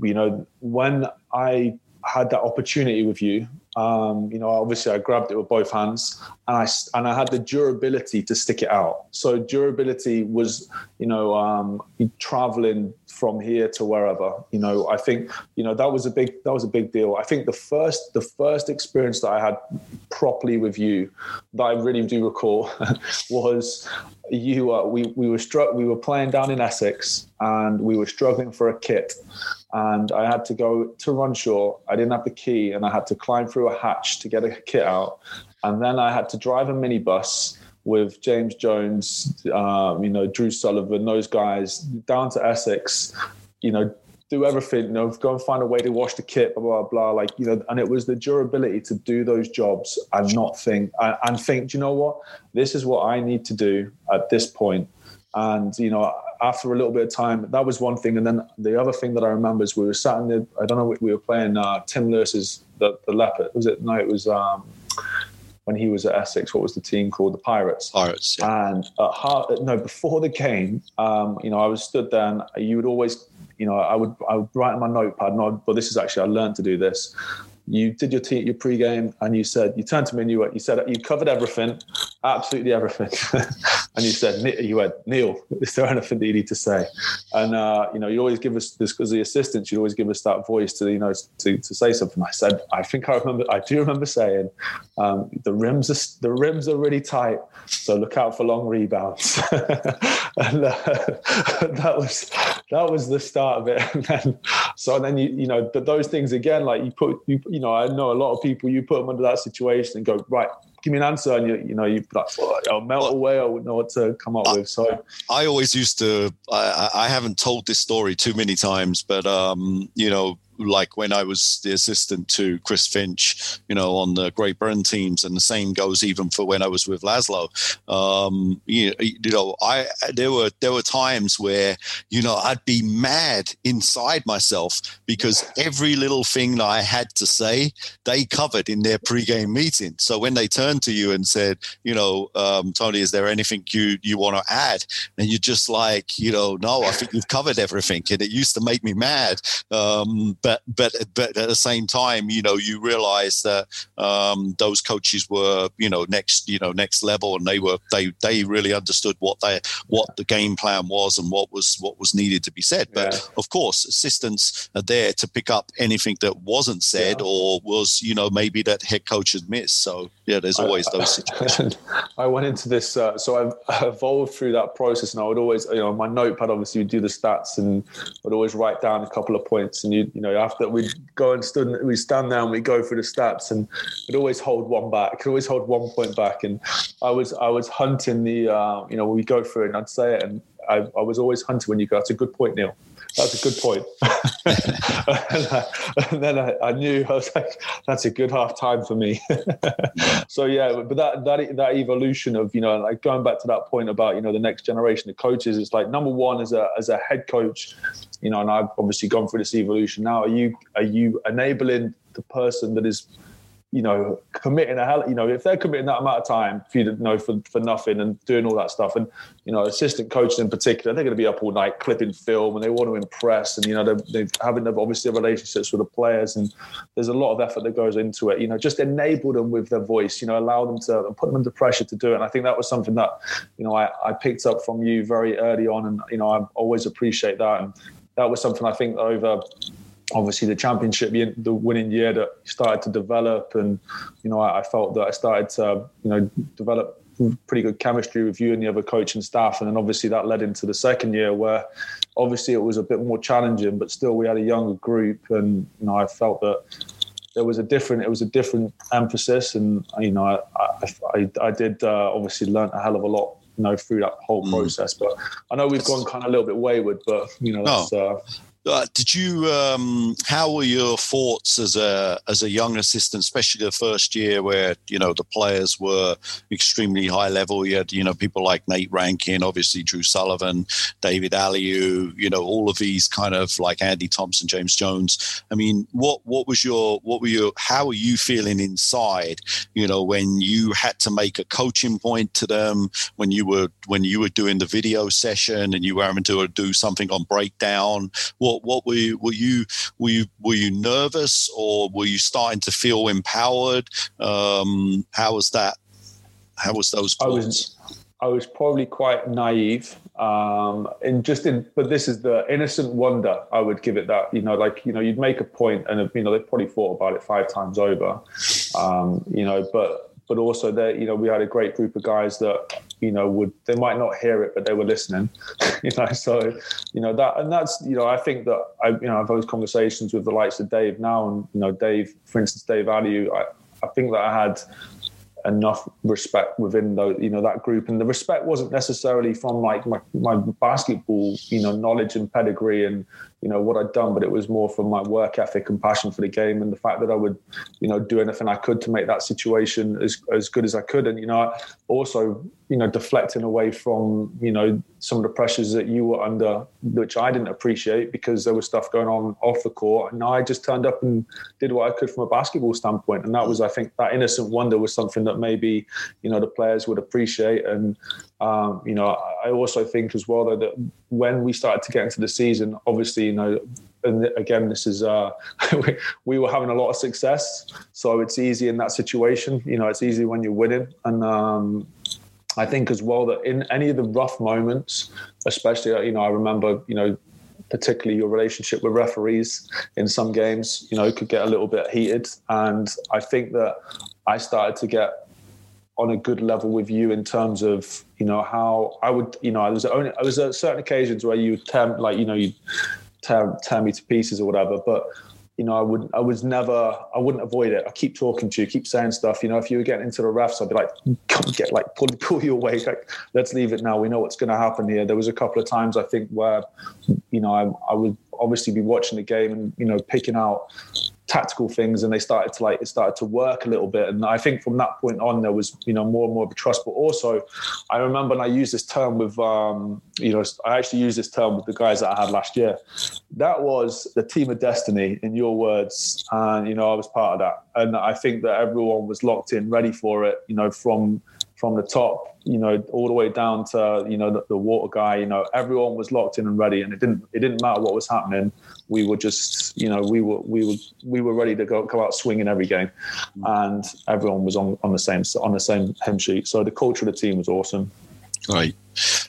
You know, when I had that opportunity with you, um, you know, obviously I grabbed it with both hands, and I and I had the durability to stick it out. So durability was, you know, um, traveling from here to wherever. You know, I think, you know, that was a big that was a big deal. I think the first the first experience that I had properly with you that I really do recall was you. Uh, we we were struck. We were playing down in Essex, and we were struggling for a kit. And I had to go to Runshaw. I didn't have the key, and I had to climb through a hatch to get a kit out. And then I had to drive a minibus with James Jones, um, you know, Drew Sullivan, those guys down to Essex, you know, do everything, you know, go and find a way to wash the kit, blah, blah, blah. Like, you know, and it was the durability to do those jobs and not think, and think, do you know what? This is what I need to do at this point. And, you know, after a little bit of time, that was one thing. And then the other thing that I remember is we were sat in the, I don't know, we were playing uh, Tim Lewis's, the, the Leopard. Was it? No, it was um, when he was at Essex. What was the team called? The Pirates. Pirates, yeah. And at half, no, before the game, um, you know, I was stood there, and you would always, you know, I would I would write in my notepad, and I, well, this is actually, I learned to do this. You did your te- your pregame, and you said, you turned to me and you, you said, you covered everything, absolutely everything. And you said, you went, Neil, is there anything that you need to say? And, uh, you know, you always give us this, because the assistants, you always give us that voice to, you know, to, to say something. I said, I think I remember, I do remember saying, um, the rims are, the rims are really tight, so look out for long rebounds. And uh, that was, that was the start of it. And then, so then, you, you know, but those things again, like you put, you, you know, I know a lot of people, you put them under that situation and go, right, give me an answer, and you you know you like, oh, I'll melt away. I wouldn't know what to come up I, with. So I always used to. I, I haven't told this story too many times, but um, you know, like when I was the assistant to Chris Finch, you know, on the Great Britain teams, and the same goes even for when I was with Laszlo. Um, you, you know, I there were there were times where, you know, I'd be mad inside myself because every little thing that I had to say, they covered in their pregame meeting. So when they turned to you and said, you know, um, Tony, is there anything you, you want to add? And you're just like, you know, no, I think you've covered everything. And it used to make me mad. Um, but but but but at the same time, you know, you realize that um, those coaches were, you know, next, you know, next level, and they were they they really understood what they what the game plan was and what was what was needed to be said. But yeah. of course, assistants are there to pick up anything that wasn't said yeah. or was, you know, maybe that head coach had missed. So yeah, there's always I, those situations. I went into this, uh, so I've evolved through that process, and I would always, you know, my notepad, obviously, you'd do the stats, and I'd always write down a couple of points, and you, you know, after we'd go and stood, we stand there and we go through the stats, and I'd always hold one back, could always hold one point back, and I was I was hunting the, uh, you know, we go through it, and I'd say it, and I, I was always hunting when you go, that's a good point, Neil. That's a good point. and, I, and then I, I knew, I was like, that's a good half time for me. So, yeah, but that that that evolution of, you know, like going back to that point about, you know, the next generation of coaches, it's like, number one, as a as a head coach, you know, and I've obviously gone through this evolution now, are you are you enabling the person that is, you know, committing a hell, you know, if they're committing that amount of time for you to know for, for nothing and doing all that stuff. And, you know, assistant coaches in particular, they're going to be up all night clipping film, and they want to impress, and, you know, they're, they're having obviously relationships with the players, and there's a lot of effort that goes into it. You know, just enable them with their voice, you know, allow them to put them under pressure to do it. And I think that was something that, you know, I, I picked up from you very early on, and, you know, I always appreciate that. And that was something I think over, obviously, the championship, the winning year, that started to develop, and you know, I, I felt that I started to, you know, develop pretty good chemistry with you and the other coach and staff, and then obviously that led into the second year where, obviously, it was a bit more challenging, but still we had a younger group, and you know, I felt that there was a different, it was a different emphasis, and you know, I I, I did uh, obviously learn a hell of a lot, you know, through that whole process. Mm. But I know we've gone kind of a little bit wayward, but you know, that's. Oh. Uh, Uh, did you? Um, how were your thoughts as a as a young assistant, especially the first year, where you know the players were extremely high level? You had you know people like Nate Rankin, obviously Drew Sullivan, David Aliu, you know all of these kind of like Andy Thompson, James Jones. I mean, what what was your what were your how were you feeling inside? You know, when you had to make a coaching point to them, when you were when you were doing the video session and you were having to do something on breakdown. What What, what were you, were you were you were you nervous, or were you starting to feel empowered? Um, how was that? How was those? I was, I was probably quite naive, um, and just in. But this is the innocent wonder. I would give it that. You know, like you know, you'd make a point, and you know, they probably thought about it five times over. Um, you know, but but also that you know, we had a great group of guys that. You know, would they might not hear it, but they were listening. You know, so you know that, and that's you know, I think that I you know I've had conversations with the likes of Dave now, and you know, Dave, for instance, Dave Aliu. I, I think that I had enough respect within those you know that group, and the respect wasn't necessarily from like my, my basketball you know knowledge and pedigree and you know what I'd done, but it was more from my work ethic and passion for the game, and the fact that I would you know do anything I could to make that situation as as good as I could, and you know also you know deflecting away from you know some of the pressures that you were under, which I didn't appreciate because there was stuff going on off the court, and I just turned up and did what I could from a basketball standpoint, and that was I think that innocent wonder was something that maybe you know the players would appreciate. And um, you know I also think as well though, that when we started to get into the season, obviously you know and again this is uh, we were having a lot of success, so it's easy in that situation, you know it's easy when you're winning. And um, I think as well that in any of the rough moments, especially you know I remember you know particularly your relationship with referees in some games you know could get a little bit heated, and I think that I started to get on a good level with you in terms of, you know, how I would, you know, I was only, I was at certain occasions where you would tear, like, you know, you'd tear, tear me to pieces or whatever, but, you know, I wouldn't, I was never, I wouldn't avoid it. I keep talking to you, keep saying stuff, you know, if you were getting into the refs, I'd be like, come get, like, pull, pull you away. Like, let's leave it now. We know what's going to happen here. There was a couple of times I think where, you know, I, I would obviously be watching the game and, you know, picking out tactical things, and they started to like it started to work a little bit, and I think from that point on there was you know more and more of a trust. But also I remember, and I used this term with um you know I actually used this term with the guys that I had last year, that was the team of destiny in your words, and you know I was part of that, and I think that everyone was locked in ready for it you know from from the top, you know, all the way down to, you know, the, the water guy, you know, everyone was locked in and ready, and it didn't, it didn't matter what was happening. We were just, you know, we were, we were, we were ready to go, go out swinging every game, and everyone was on, on the same, on the same hymn sheet. So the culture of the team was awesome. Great.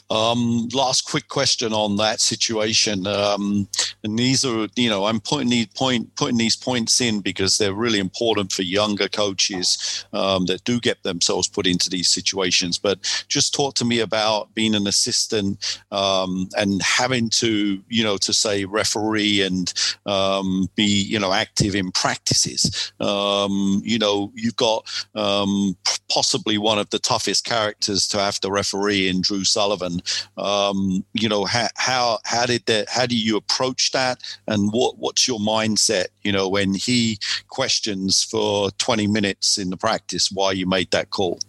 Um, last quick question on that situation. Um, and these are, you know, I'm putting these, point, putting these points in because they're really important for younger coaches um, that do get themselves put into these situations. But just talk to me about being an assistant um, and having to, you know, to say referee and um, be, you know, active in practices. Um, you know, you've got um, possibly one of the toughest characters to have to referee in Drew Sullivan. Um, you know, ha- how how did that? How do you approach that? And what what's your mindset? You know, when he questions for twenty minutes in the practice, why you made that call?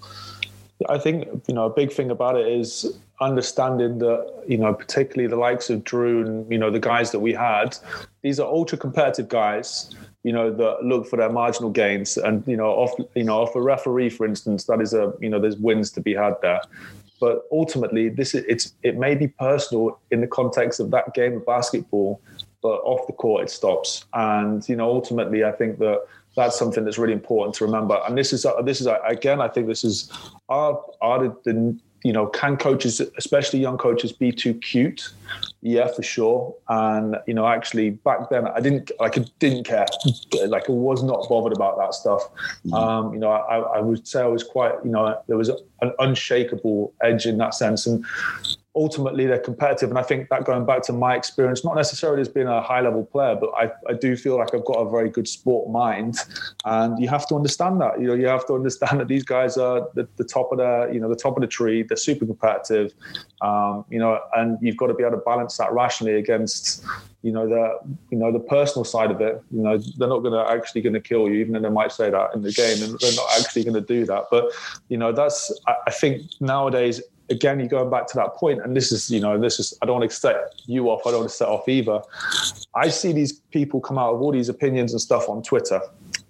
I think, you know, a big thing about it is understanding that, you know, particularly the likes of Drew and, you know, the guys that we had, these are ultra competitive guys, you know, that look for their marginal gains. And, you know, off, you know, off a referee, for instance, that is a, you know, there's wins to be had there. But ultimately, this is, it's it may be personal in the context of that game of basketball, but off the court, it stops. And, you know, ultimately, I think that that's something that's really important to remember. And this is, this is again, I think this is, are, are the, the, you know, can coaches, especially young coaches, be too cute? Yeah, for sure. And, you know, actually back then I didn't, like I didn't care. Like I was not bothered about that stuff. Mm-hmm. Um, you know, I, I would say I was quite, you know, there was an unshakable edge in that sense. And ultimately they're competitive. And I think that going back to my experience, not necessarily as being a high level player, but I, I do feel like I've got a very good sport mind, and you have to understand that, you know, you have to understand that these guys are the, the top of the, you know, the top of the tree. They're super competitive, um, you know, and you've got to be able to balance that rationally against, you know, the, you know, the personal side of it. You know, they're not going to actually going to kill you, even though they might say that in the game, and they're not actually going to do that. But, you know, that's, I, I think nowadays, again, you're going back to that point, and this is, you know, this is, I don't want to set you off, I don't want to set off either. I see these people come out of all these opinions and stuff on Twitter,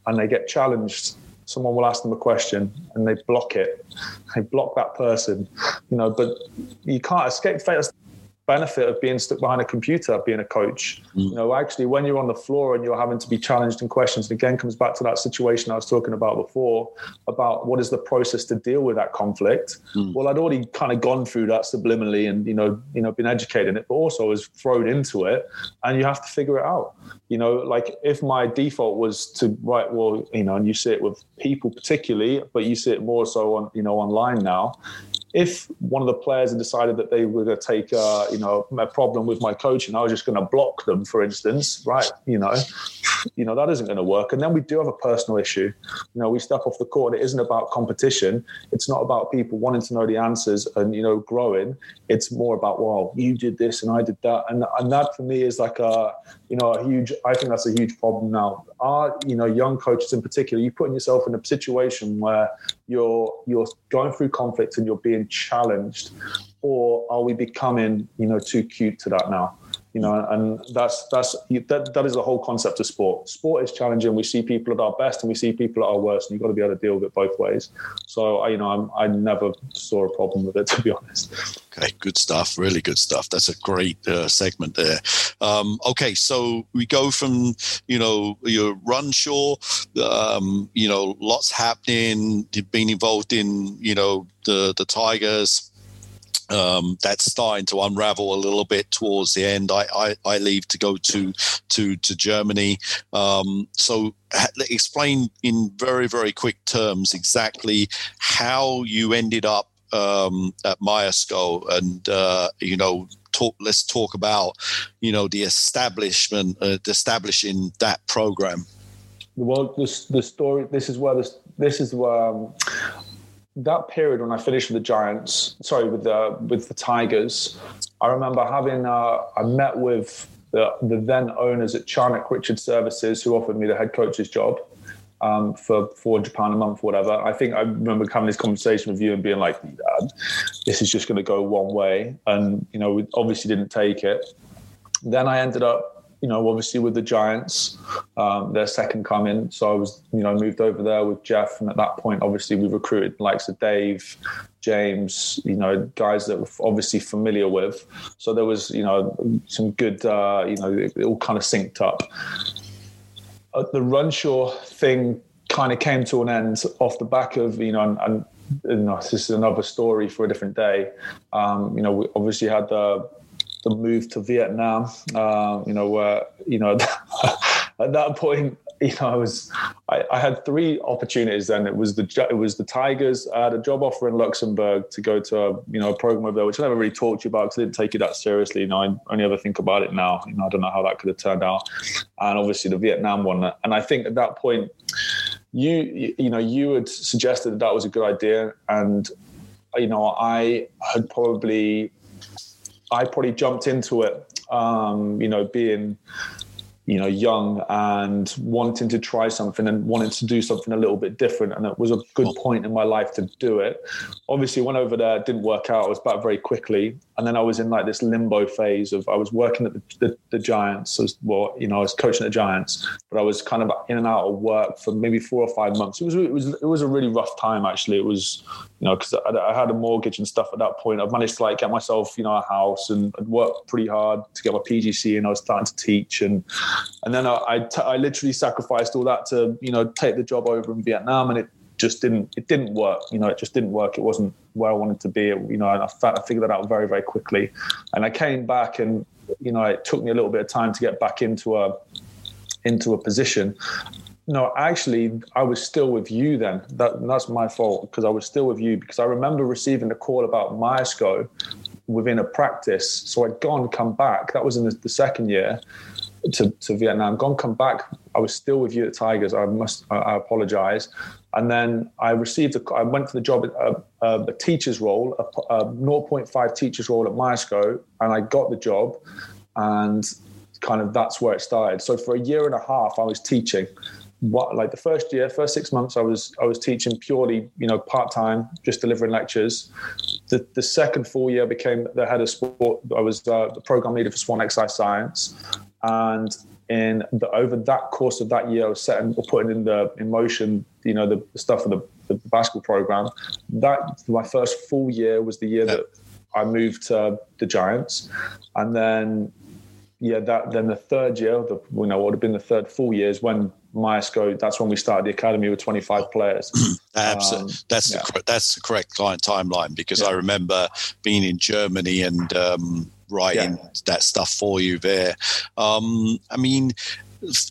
and they get challenged. Someone will ask them a question and they block it. They block that person, you know, but you can't escape the fact, benefit of being stuck behind a computer, being a coach. Mm. You know, actually, when you're on the floor and you're having to be challenged in questions, and again, comes back to that situation I was talking about before, about what is the process to deal with that conflict. Mm. Well, I'd already kind of gone through that subliminally and, you know, you know, been educated in it, but also was thrown into it, and you have to figure it out. You know, like if my default was to write, well, you know, and you see it with people particularly, but you see it more so on, you know, online now. If one of the players had decided that they were going to take, uh, you know, a problem with my coach, and I was just going to block them, for instance, right? You know, you know that isn't going to work. And then we do have a personal issue. You know, we step off the court. It isn't about competition. It's not about people wanting to know the answers and, you know, growing. It's more about, well, you did this and I did that, and and that for me is like a, you know, a huge. I think that's a huge problem now. Are, you know, young coaches in particular, you're putting yourself in a situation where you're you're going through conflict and you're being challenged, or are we becoming, you know, too cute to that now? You know, and that's that's that that is the whole concept of sport. Sport is challenging. We see people at our best and we see people at our worst, and you've got to be able to deal with it both ways. So, I, you know, I'm, I never saw a problem with it, to be honest. Okay, good stuff. Really good stuff. That's a great uh, segment there. Um, okay, so we go from, you know, your Runshaw, um, you know, lots happening. You've been involved in, you know, the the Tigers. Um, that's starting to unravel a little bit towards the end. I, I, I leave to go to to to Germany. Um, so ha- explain in very, very quick terms exactly how you ended up um, at Myerscough, and uh, you know, talk. Let's talk about, you know, the establishment, uh, establishing that program. Well, this the story. This is where this this is where. Um... That period when I finished with the Giants, sorry, with the with the Tigers, I remember having uh, I met with the, the then owners at Charnock Richard Services, who offered me the head coach's job um, for four hundred pounds a month, whatever. I think I remember having this conversation with you and being like, "This is just going to go one way," and, you know, we obviously didn't take it. Then I ended up you know, obviously with the Giants, um, their second coming. So I was, you know, moved over there with Jeff. And at that point, obviously, we recruited the likes of Dave, James, you know, guys that we're obviously familiar with. So there was, you know, some good, uh, you know, it, it all kind of synced up. Uh, the Runshaw thing kind of came to an end off the back of, you know, and, and you know, this is another story for a different day. Um, you know, we obviously had the the move to Vietnam. Um, you know, where you know at that point, you know, I was I, I had three opportunities. Then it was the it was the Tigers. I had a job offer in Luxembourg to go to a, you know, a program over there, which I never really talked to you about because I didn't take you that seriously. You know, I only ever think about it now. You know, I don't know how that could have turned out. And obviously the Vietnam one. And I think at that point, You, you know, you had suggested that that was a good idea, and you know, I had probably, I probably jumped into it. Um, you know, being, you know, young and wanting to try something and wanting to do something a little bit different, and it was a good point in my life to do it. Obviously, went over there, didn't work out. I was back very quickly, and then I was in like this limbo phase of I was working at the, the, the Giants. I was, well, you know, I was coaching the Giants, but I was kind of in and out of work for maybe four or five months. It was it was it was a really rough time actually. It was, you know, because I, I had a mortgage and stuff at that point. I've managed to like get myself, you know, a house, and I'd worked pretty hard to get my P G C, and I was starting to teach and. And then I, I, t- I literally sacrificed all that to, you know, take the job over in Vietnam, and it just didn't, it didn't work. You know, it just didn't work. It wasn't where I wanted to be, it, you know, and I, I figured that out very, very quickly. And I came back and, you know, it took me a little bit of time to get back into a, into a position. No, actually, I was still with you then. That, that's my fault because I was still with you because I remember receiving a call about Myerscough within a practice. So I'd gone, come back. That was in the, the second year. To, to Vietnam, gone, come back. I was still with you at Tigers. I must, I, I apologize. And then I received, a, I went for the job, a, a, a teacher's role, a, a zero point five teacher's role at Myerscough, and I got the job, and kind of that's where it started. So for a year and a half, I was teaching. What, like the first year, first six months, I was I was teaching purely, you know, part time, just delivering lectures. The the second full year, I became the head of sport. I was uh, the program leader for Swan Exercise Science. And in the, over that course of that year, I was setting or putting in the in motion, you know, the, the stuff of the, the basketball program. That my first full year was the year that I moved to the Giants, and then yeah, that then the third year, the, you know, would have been the third full year is when Myerscough. That's when we started the academy with twenty-five players. Absolutely, um, that's yeah. the that's the correct timeline because yeah. I remember being in Germany and. Um, writing yeah. that stuff for you there. Um, I mean,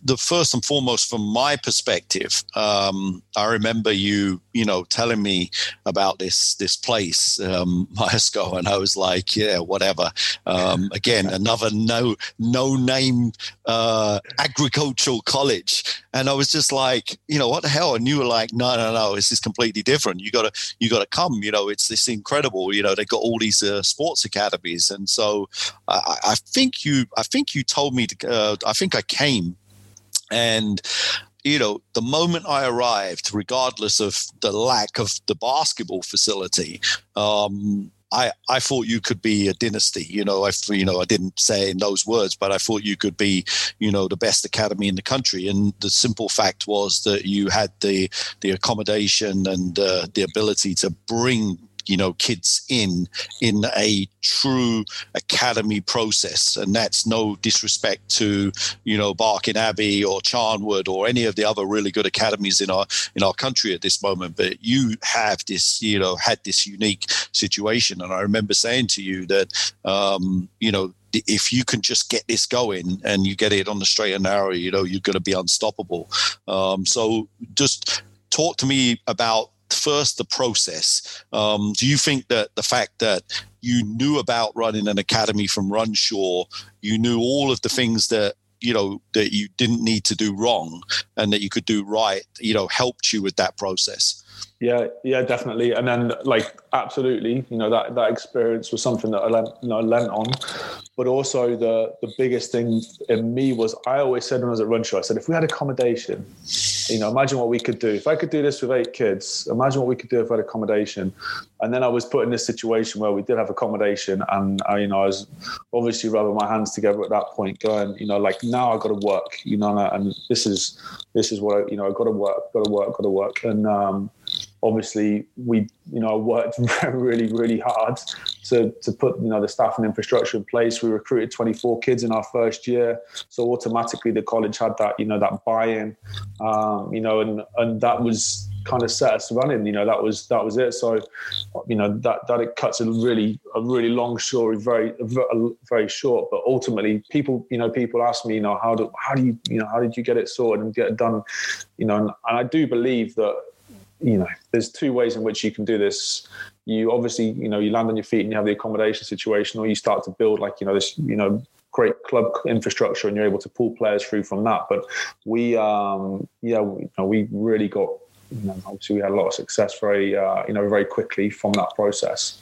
the first and foremost, from my perspective, um, I remember you, you know, telling me about this this place, um, Myerscough, and I was like, yeah, whatever. Um, again, another no no name uh, agricultural college, and I was just like, you know, what the hell? And you were like, no, no, no, this is completely different. You gotta you gotta come. You know, it's this incredible. You know, they got all these uh, sports academies, and so I, I think you I think you told me to, uh, I think I came. And, you know, the moment I arrived, regardless of the lack of the basketball facility, um, I, I thought you could be a dynasty. You know, I, you know, I didn't say in those words, but I thought you could be, you know, the best academy in the country. And the simple fact was that you had the, the accommodation and uh, the ability to bring you know, kids in, in a true academy process. And that's no disrespect to, you know, Barking Abbey or Charnwood or any of the other really good academies in our, in our country at this moment. But you have this, you know, had this unique situation. And I remember saying to you that, um, you know, if you can just get this going and you get it on the straight and narrow, you know, you're going to be unstoppable. Um, so just talk to me about, first, the process. Um, do you think that the fact that you knew about running an academy from Runshaw, you knew all of the things that, you know, that you didn't need to do wrong and that you could do right, you know, helped you with that process? Yeah, yeah, definitely. And then, like, absolutely, you know, that, that experience was something that I lent, you know, lent on. But also the, the biggest thing in me was I always said when I was at Runshaw, I said, if we had accommodation... You know, imagine what we could do. If I could do this with eight kids, imagine what we could do if I had accommodation. And then I was put in this situation where we did have accommodation, and I, you know, I was obviously rubbing my hands together at that point, going, you know, like, now I've got to work, you know, and this is this is what I, you know, I've got to work, got to work, got to work. And um, obviously we, you know, I worked really, really hard to to put, you know, the staff and infrastructure in place. We recruited twenty-four kids in our first year, so automatically the college had that, you know, that buy-in, um, you know, and and that was kind of set us running, you know, that was that was it. So, you know, that that it cuts a really a really long story very very short, but ultimately people, you know, people ask me, you know, how do how do you you know how did you get it sorted and get it done, you know, and, and I do believe that, you know, there's two ways in which you can do this. You obviously, you know, you land on your feet and you have the accommodation situation, or you start to build, like, you know, this, you know, great club infrastructure, and you're able to pull players through from that. But we um yeah we, you know, we really got, you know, obviously we had a lot of success very, uh, you know, very quickly from that process.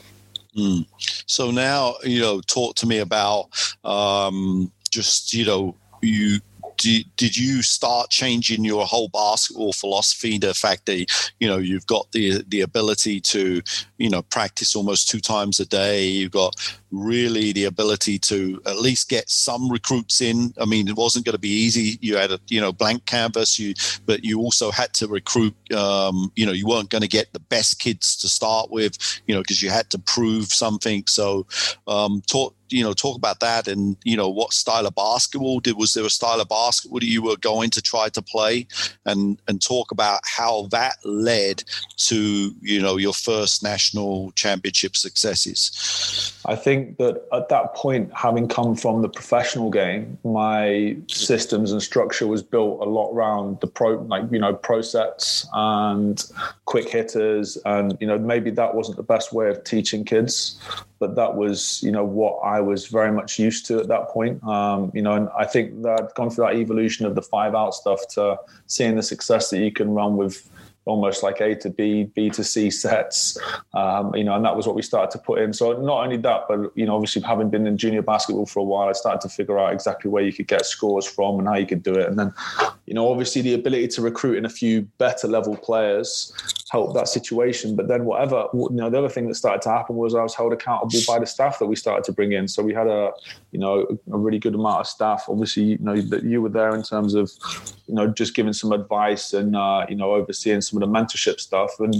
Mm. So now, you know, talk to me about um, just, you know, you did, did you start changing your whole basketball philosophy? The fact that, you know, you've got the the ability to, you know, practice almost two times a day. You've got really the ability to at least get some recruits in. I mean, it wasn't going to be easy. You had a, you know, blank canvas, you, but you also had to recruit, um, you know, you weren't going to get the best kids to start with, you know, because you had to prove something. So um, talk, you know, talk about that, and, you know, what style of basketball did, was there a style of basketball that you were going to try to play, and, and talk about how that led to, you know, your first national championship successes. I think that at that point, having come from the professional game, my systems and structure was built a lot around the pro, like, you know, pro sets and quick hitters, and, you know, maybe that wasn't the best way of teaching kids, but that was, you know, what I was very much used to at that point. Um, you know, and I think that I'd gone through that evolution of the five out stuff to seeing the success that you can run with almost like A to B, B to C sets, um, you know, and that was what we started to put in. So not only that, but, you know, obviously having been in junior basketball for a while, I started to figure out exactly where you could get scores from and how you could do it. And then, you know, obviously the ability to recruit in a few better level players helped that situation. But then whatever, you know, the other thing that started to happen was I was held accountable by the staff that we started to bring in. So we had a, you know, a really good amount of staff, obviously, you know, that you were there in terms of, you know, just giving some advice and, uh, you know, overseeing some the mentorship stuff. And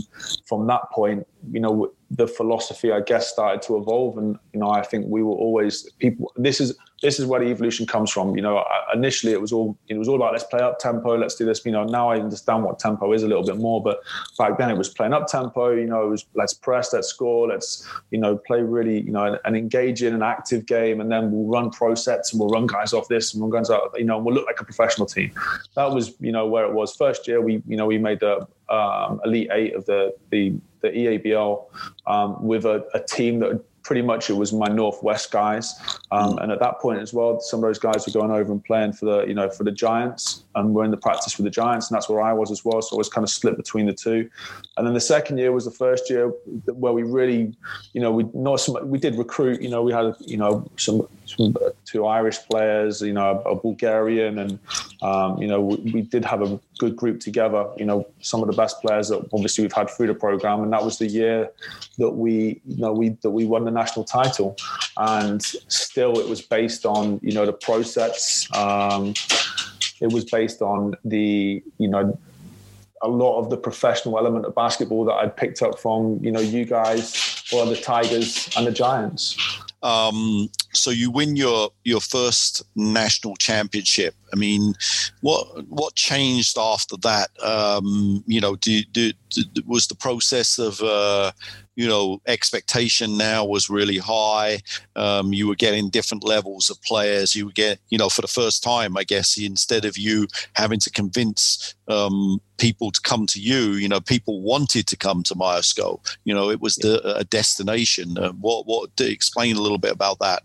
from that point, you know, the philosophy, I guess, started to evolve. And, you know, I think we were always people, this is this is where the evolution comes from. You know, initially it was all it was all about, let's play up tempo, let's do this. You know, now I understand what tempo is a little bit more, but back then it was playing up tempo. You know, it was, let's press, let's score, let's, you know, play really, you know, an engaging and active game, and then we'll run pro sets and we'll run guys off this and we'll run guys out, you know, and we'll look like a professional team. That was, you know, where it was. First year we, you know, we made the um, elite eight of the the the E A B L, um, with a, a team that pretty much it was my Northwest guys. Um, and at that point as well, some of those guys were going over and playing for the, you know, for the Giants, and we're in the practice with the Giants, and that's where I was as well. So I was kind of split between the two. And then the second year was the first year where we really, you know, we not so much, we did recruit, you know, we had, you know, some, some two Irish players, you know, a Bulgarian, and, um, you know, we, we did have a good group together, you know, some of the best players that obviously we've had through the program. And that was the year that we, you know, we, that we won the national title. And still it was based on, you know, the process. Um, it was based on the, you know, a lot of the professional element of basketball that I'd picked up from, you know, you guys or the Tigers and the Giants. Um, so you win your, your first national championship. I mean, what, what changed after that? Um, you know, do, do, do, was the process of, uh, you know, expectation now was really high. Um, you were getting different levels of players. You would get, you know, for the first time, I guess, instead of you having to convince um, people to come to you, you know, people wanted to come to Myerscough. You know, it was the, a destination. Uh, what, what, explain a little bit about that.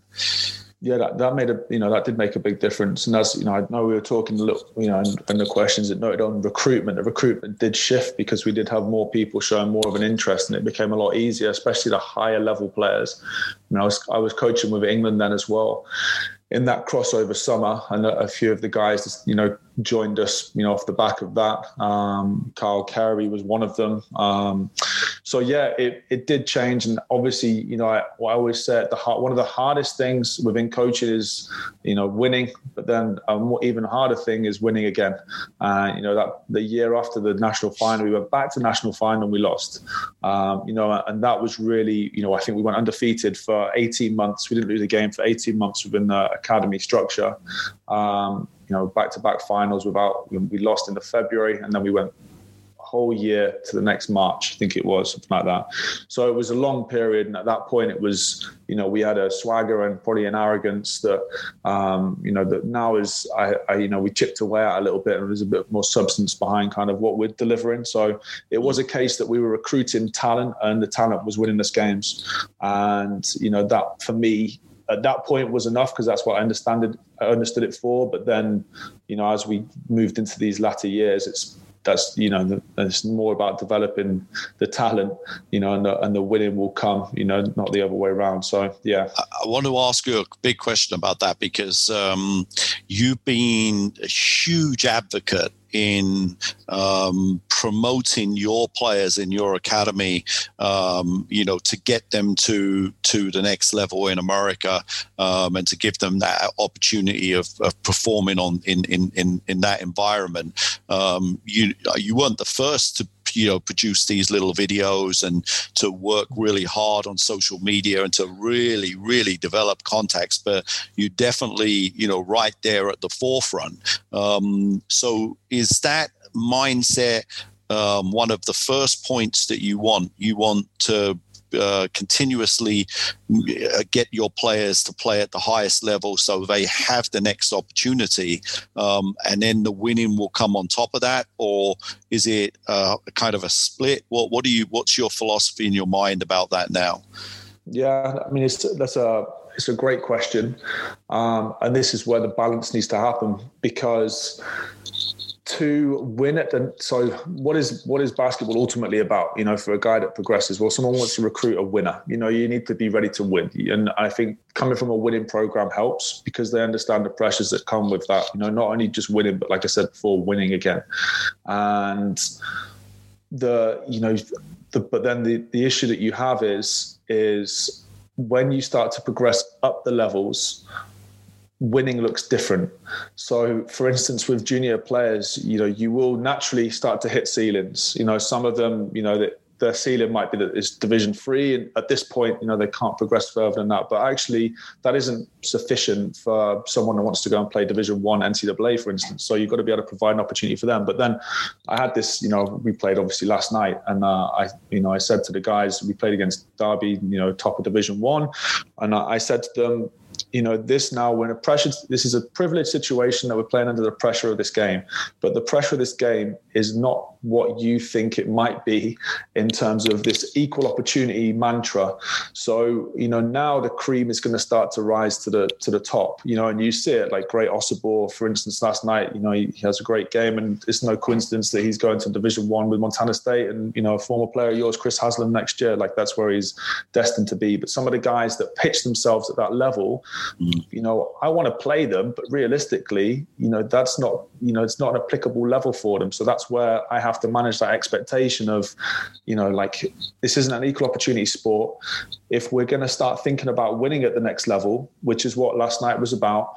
Yeah, that, that made a, you know, that did make a big difference. And as you know, I know we were talking a little, you know, and, and the questions that noted on recruitment, the recruitment did shift because we did have more people showing more of an interest, and it became a lot easier, especially the higher level players. You know, I was, I was coaching with England then as well. in that crossover summer, and a, a few of the guys, you know, joined us, you know, off the back of that. Um, Carl Carey was one of them. Um, so, yeah, it, it did change. And obviously, you know, I, I always say the one of the hardest things within coaching is, you know, winning. But then a more, even harder thing is winning again. Uh, you know, that the year after the national final, we went back to national final and we lost. Um, you know, and that was really, you know, I think we went undefeated for eighteen months. We didn't lose a game for eighteen months within the academy structure. Um, you know, back-to-back finals without, we lost in the February, and then we went a whole year to the next March, I think it was, something like that. So it was a long period, and at that point it was, you know, we had a swagger and probably an arrogance that, um, you know, that now is, I, I, you know, we chipped away at a little bit, and there's a bit more substance behind kind of what we're delivering. So it was a case that we were recruiting talent, and the talent was winning us games. And, you know, that for me, at that point was enough, because that's what I understand it, I understood it for. But then, you know, as we moved into these latter years, it's that's you know, the, it's more about developing the talent, you know, and the, and the winning will come, you know, not the other way around. So yeah, I, I want to ask you a big question about that, because um, you've been a huge advocate in um, promoting your players in your academy, um, you know, to get them to to the next level in America, um, and to give them that opportunity of, of performing on in in in, in that environment. Um, you you weren't the first to, you know, produce these little videos and to work really hard on social media and to really, really develop contacts. But you definitely, you know, right there at the forefront. Um, so is that mindset um, one of the first points that you want? You want to Uh, continuously get your players to play at the highest level so they have the next opportunity, um, and then the winning will come on top of that? Or is it uh, kind of a split? What, what do you, what's your philosophy in your mind about that now? Yeah, I mean, it's, that's a, it's a great question. Um, and this is where the balance needs to happen, because to win it, and so what is what is basketball ultimately about? You know, for a guy that progresses, well, someone wants to recruit a winner. You know, you need to be ready to win, and I think coming from a winning program helps, because they understand the pressures that come with that. You know, not only just winning, but like I said before, winning again. And the you know, the, but then the the issue that you have is is when you start to progress up the levels, winning looks different. So for instance, with junior players, you know, you will naturally start to hit ceilings. You know, some of them, you know, that their ceiling might be that it's division three, and at this point, you know, they can't progress further than that. But actually that isn't sufficient for someone that wants to go and play division one N C double A, for instance. So you've got to be able to provide an opportunity for them. But then I had this, you know, we played obviously last night, and uh, I, you know, I said to the guys, we played against Derby, you know, top of division one. And I, I said to them, you know, this now, when a pressure, this is a privileged situation that we're playing under the pressure of this game, but the pressure of this game is not what you think it might be in terms of this equal opportunity mantra. So, you know, now the cream is going to start to rise to the, to the top, you know, and you see it like great Osibor, for instance, last night. You know, he, he has a great game, and it's no coincidence that he's going to division one with Montana State, and, you know, a former player of yours, Chris Haslam, next year, like that's where he's destined to be. But some of the guys that pitch themselves at that level, you know, I want to play them, but realistically, you know, that's not, you know, it's not an applicable level for them. So that's where I have to manage that expectation of, you know, like this isn't an equal opportunity sport. If we're going to start thinking about winning at the next level, which is what last night was about,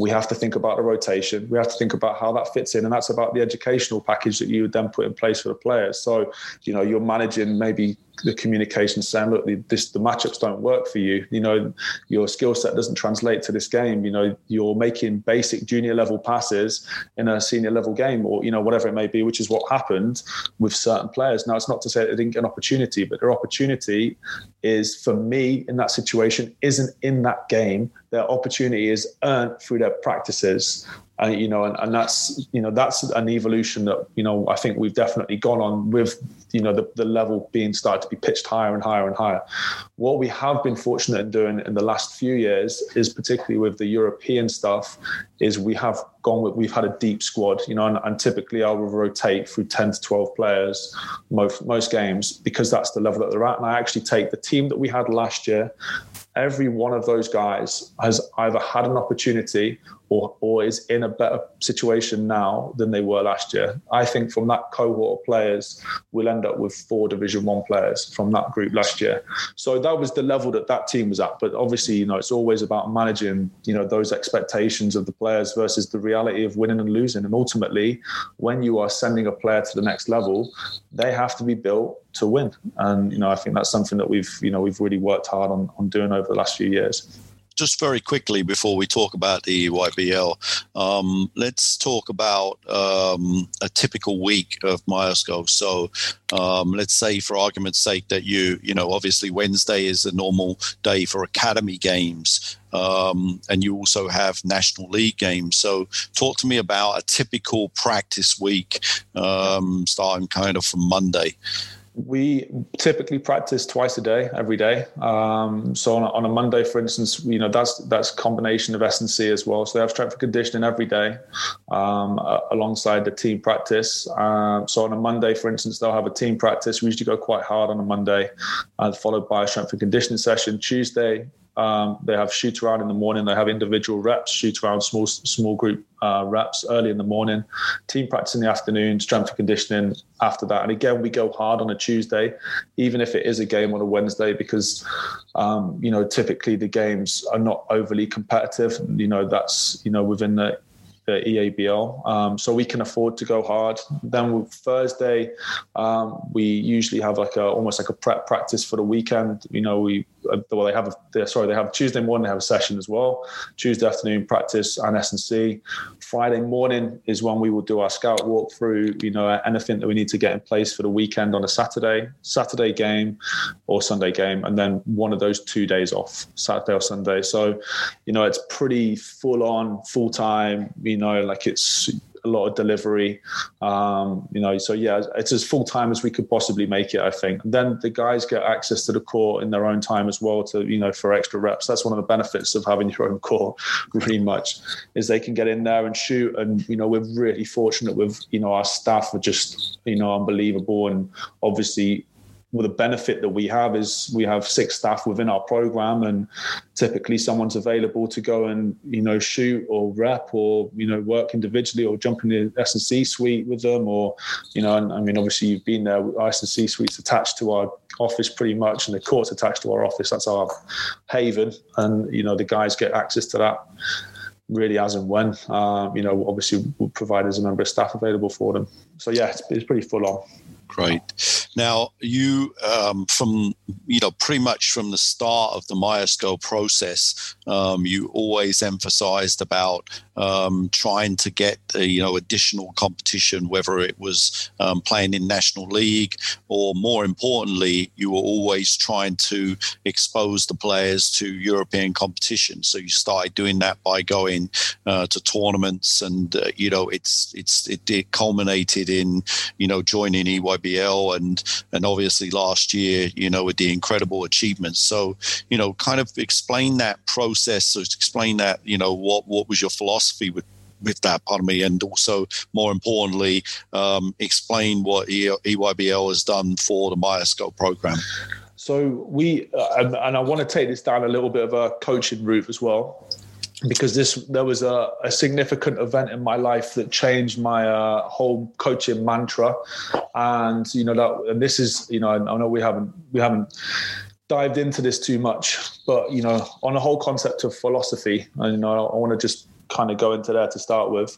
we have to think about the rotation. We have to think about how that fits in. And that's about the educational package that you would then put in place for the players. So, you know, you're managing maybe the communication, saying, look, the, this, the matchups don't work for you. You know, your skill set doesn't translate to this game. You know, you're making basic junior level passes in a senior level game, or, you know, whatever it may be, which is what happened with certain players. Now, it's not to say that they didn't get an opportunity, but their opportunity is, for me in that situation, isn't in that game. Their opportunity is earned through their practices. And, you know, and, and that's, you know, that's an evolution that, you know, I think we've definitely gone on with, you know, the, the level being started to be pitched higher and higher and higher. What we have been fortunate in doing in the last few years is, particularly with the European stuff, is we have gone with, we've had a deep squad, you know, and, and typically I will rotate through ten to twelve players most, most games, because that's the level that they're at. And I actually take the team that we had last year every one of those guys has either had an opportunity or, or is in a better situation now than they were last year. I think from that cohort of players, we'll end up with four Division One players from that group last year. So that was the level that that team was at. But obviously, you know, it's always about managing, you know, those expectations of the players versus the reality of winning and losing. And ultimately, when you are sending a player to the next level, they have to be built to win. And, you know, I think that's something that we've, you know, we've really worked hard on, on doing over the last few years. Just very quickly before we talk about the E Y B L, um, let's talk about um, a typical week of Myerscough. So um, let's say, for argument's sake, that you, you know, obviously Wednesday is the normal day for academy games, um, and you also have National League games. So talk to me about a typical practice week, um, starting kind of from Monday. We typically practice twice a day, every day. Um, so on a, on a Monday, for instance, you know, that's that's combination of S and C as well. So they have strength and conditioning every day um, uh, alongside the team practice. Uh, so on a Monday, for instance, they'll have a team practice. We usually go quite hard on a Monday, uh, followed by a strength and conditioning session. Tuesday, um, they have shoot around in the morning. They have individual reps, shoot around, small small group Uh, reps early in the morning, team practice in the afternoon, strength and conditioning after that. And again, we go hard on a Tuesday, even if it is a game on a Wednesday, because, um, you know, typically the games are not overly competitive. You know, that's, you know, within the the E A B L. Um, so we can afford to go hard. Then with Thursday, um, we usually have like a, almost like a prep practice for the weekend. You know, we, well, they have, a, sorry, they have Tuesday morning, they have a session as well. Tuesday afternoon practice and S and C. Friday morning is when we will do our scout walkthrough, you know, anything that we need to get in place for the weekend on a Saturday, Saturday game or Sunday game. And then one of those two days off, Saturday or Sunday. So, you know, it's pretty full on, full time, you know, like it's a lot of delivery, um, you know, so yeah, it's as full time as we could possibly make it, I think. And then the guys get access to the court in their own time as well to, you know, for extra reps. That's one of the benefits of having your own court pretty much, is they can get in there and shoot. And, you know, we're really fortunate with, you know, our staff are just, you know, unbelievable. And obviously, well, the benefit that we have is we have six staff within our program, and typically someone's available to go and, you know, shoot or rep or, you know, work individually or jump in the S and C suite with them, or, you know, and I mean, obviously you've been there, our S and C suite's attached to our office pretty much, and the court's attached to our office. That's our haven. And, you know, the guys get access to that really as and when, um, you know, obviously we'll provide as a member of staff available for them. So yeah, it's, it's pretty full on. Great. Now, you um, from, you know, pretty much from the start of the Myerscough process, um, you always emphasized about um, trying to get, uh, you know, additional competition, whether it was um, playing in National League or, more importantly, you were always trying to expose the players to European competition. So you started doing that by going uh, to tournaments and, uh, you know, it's it's it, it culminated in, you know, joining E Y B L. And and obviously last year, you know, with the incredible achievements. So, you know, kind of explain that process. So explain that, you know, what, what was your philosophy with, with that, pardon me, and also, more importantly, um, explain what E Y B L has done for the Myerscough program. So we, uh, and I want to take this down a little bit of a coaching route as well, because this there was a, a significant event in my life that changed my uh, whole coaching mantra. And, you know, that, and this is, you know, I know we haven't we haven't dived into this too much, but, you know, on the whole concept of philosophy, and, you know, I want to just kind of go into there to start with.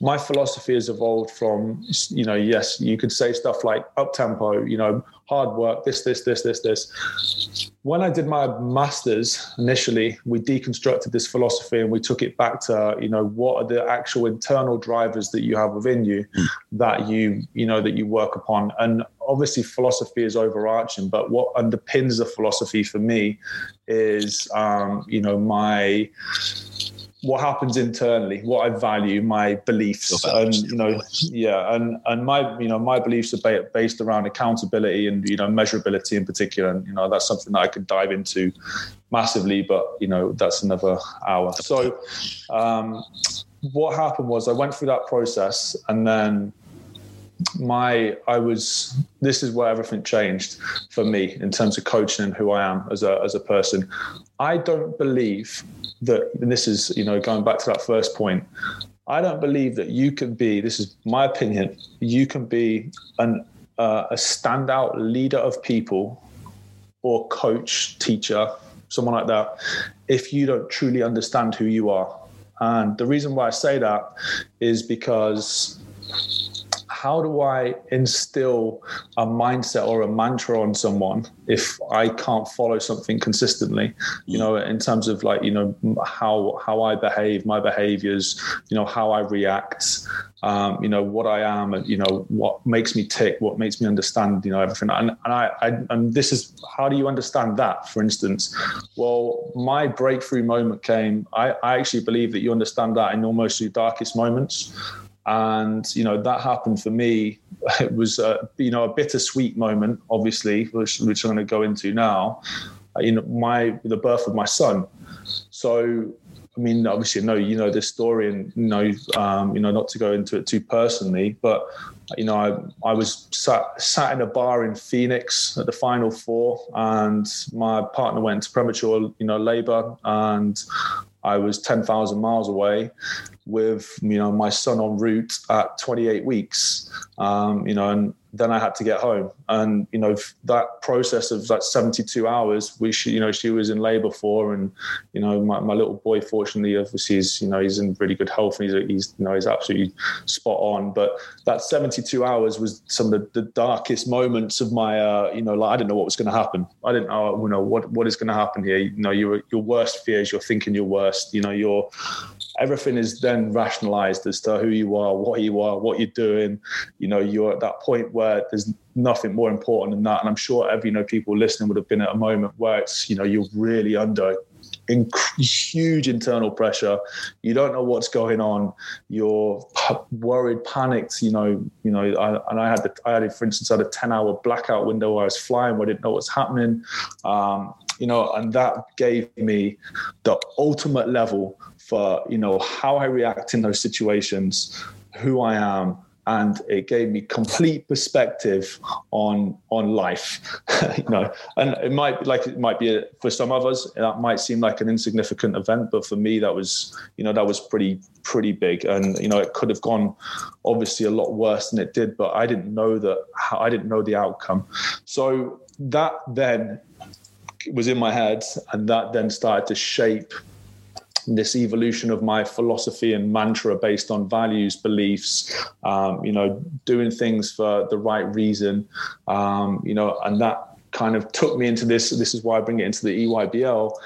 My philosophy has evolved from, you know, yes, you could say stuff like up-tempo, you know, hard work, this, this, this, this, this. When I did my master's initially, we deconstructed this philosophy and we took it back to, you know, what are the actual internal drivers that you have within you that you, you know, that you work upon. And obviously philosophy is overarching, but what underpins the philosophy for me is, um, you know, my... what happens internally, what I value, my beliefs, and, you know, yeah. And, and my, you know, my beliefs are based around accountability and, you know, measurability in particular. And, you know, that's something that I could dive into massively, but, you know, that's another hour. So, um, what happened was I went through that process, and then my, I was, this is where everything changed for me in terms of coaching and who I am as a, as a person. I don't believe that, and this is, you know, going back to that first point, I don't believe that you can be, this is my opinion, you can be an, uh, a standout leader of people or coach, teacher, someone like that, if you don't truly understand who you are. And the reason why I say that is because how do I instill a mindset or a mantra on someone if I can't follow something consistently, you know, in terms of like, you know, how, how I behave, my behaviors, you know, how I react, um, you know, what I am, and, you know, what makes me tick, what makes me understand, you know, everything. And, and I, I, and this is, how do you understand that, for instance? Well, my breakthrough moment came, I, I actually believe that you understand that in almost your darkest moments. And, you know, that happened for me. It was, uh, you know, a bittersweet moment, obviously, which, which I'm going to go into now, you know, my, the birth of my son. So, I mean, obviously, no, you know, this story, and, you know, um, you know, not to go into it too personally, but, you know, I, I was sat, sat in a bar in Phoenix at the Final Four, and my partner went into premature, you know, labor, and I was ten thousand miles away with, you know, my son en route at twenty-eight weeks, um, you know, and then I had to get home. And, you know, that process of that seventy-two hours, which, you know, she was in labor for, and, you know, my, my little boy, fortunately, obviously, he's, you know, he's in really good health, and he's, he's, you know, he's absolutely spot on. But that seventy-two hours was some of the, the darkest moments of my, uh, you know, like, I didn't know what was going to happen. I didn't know, you know, what, what is going to happen here. You know, your, your worst fears, you're thinking your worst, you know, your, everything is then rationalized as to who you are, what you are, what you're doing. You know, you're at that point where there's nothing more important than that. And I'm sure every, you know, people listening would have been at a moment where it's, you know, you're really under inc- huge internal pressure. You don't know what's going on. You're p- worried, panicked, you know, you know, I, and I had, the, I had, for instance, I had a ten hour blackout window where I was flying, where I didn't know what's happening. Um, you know, and that gave me the ultimate level for, you know, how I react in those situations, who I am. And it gave me complete perspective on on life, you know. And it might like it might be a, for some others that might seem like an insignificant event, but for me that was, you know, that was pretty pretty big. And you know, it could have gone obviously a lot worse than it did, but I didn't know that. I didn't know the outcome. So that then was in my head, and that then started to shape this evolution of my philosophy and mantra based on values, beliefs, um, you know, doing things for the right reason, um, you know, and that kind of took me into this. This is why I bring it into the E Y B L.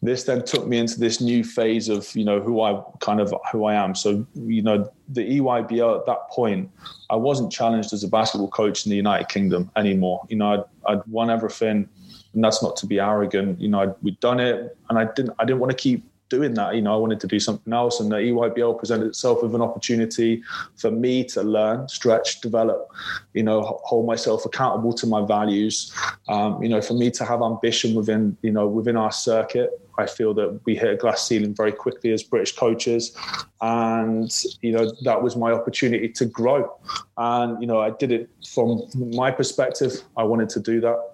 This then took me into this new phase of, you know, who I kind of who I am. So, you know, the E Y B L at that point, I wasn't challenged as a basketball coach in the United Kingdom anymore. You know, I'd, I'd won everything, and that's not to be arrogant. You know, I'd, we'd done it, and I didn't. I didn't want to keep doing that. You know, I wanted to do something else, and the E Y B L presented itself with an opportunity for me to learn, stretch, develop, you know, hold myself accountable to my values, um, you know, for me to have ambition within, you know, within our circuit. I feel that we hit a glass ceiling very quickly as British coaches, and, you know, that was my opportunity to grow. And, you know, I did it from my perspective. I wanted to do that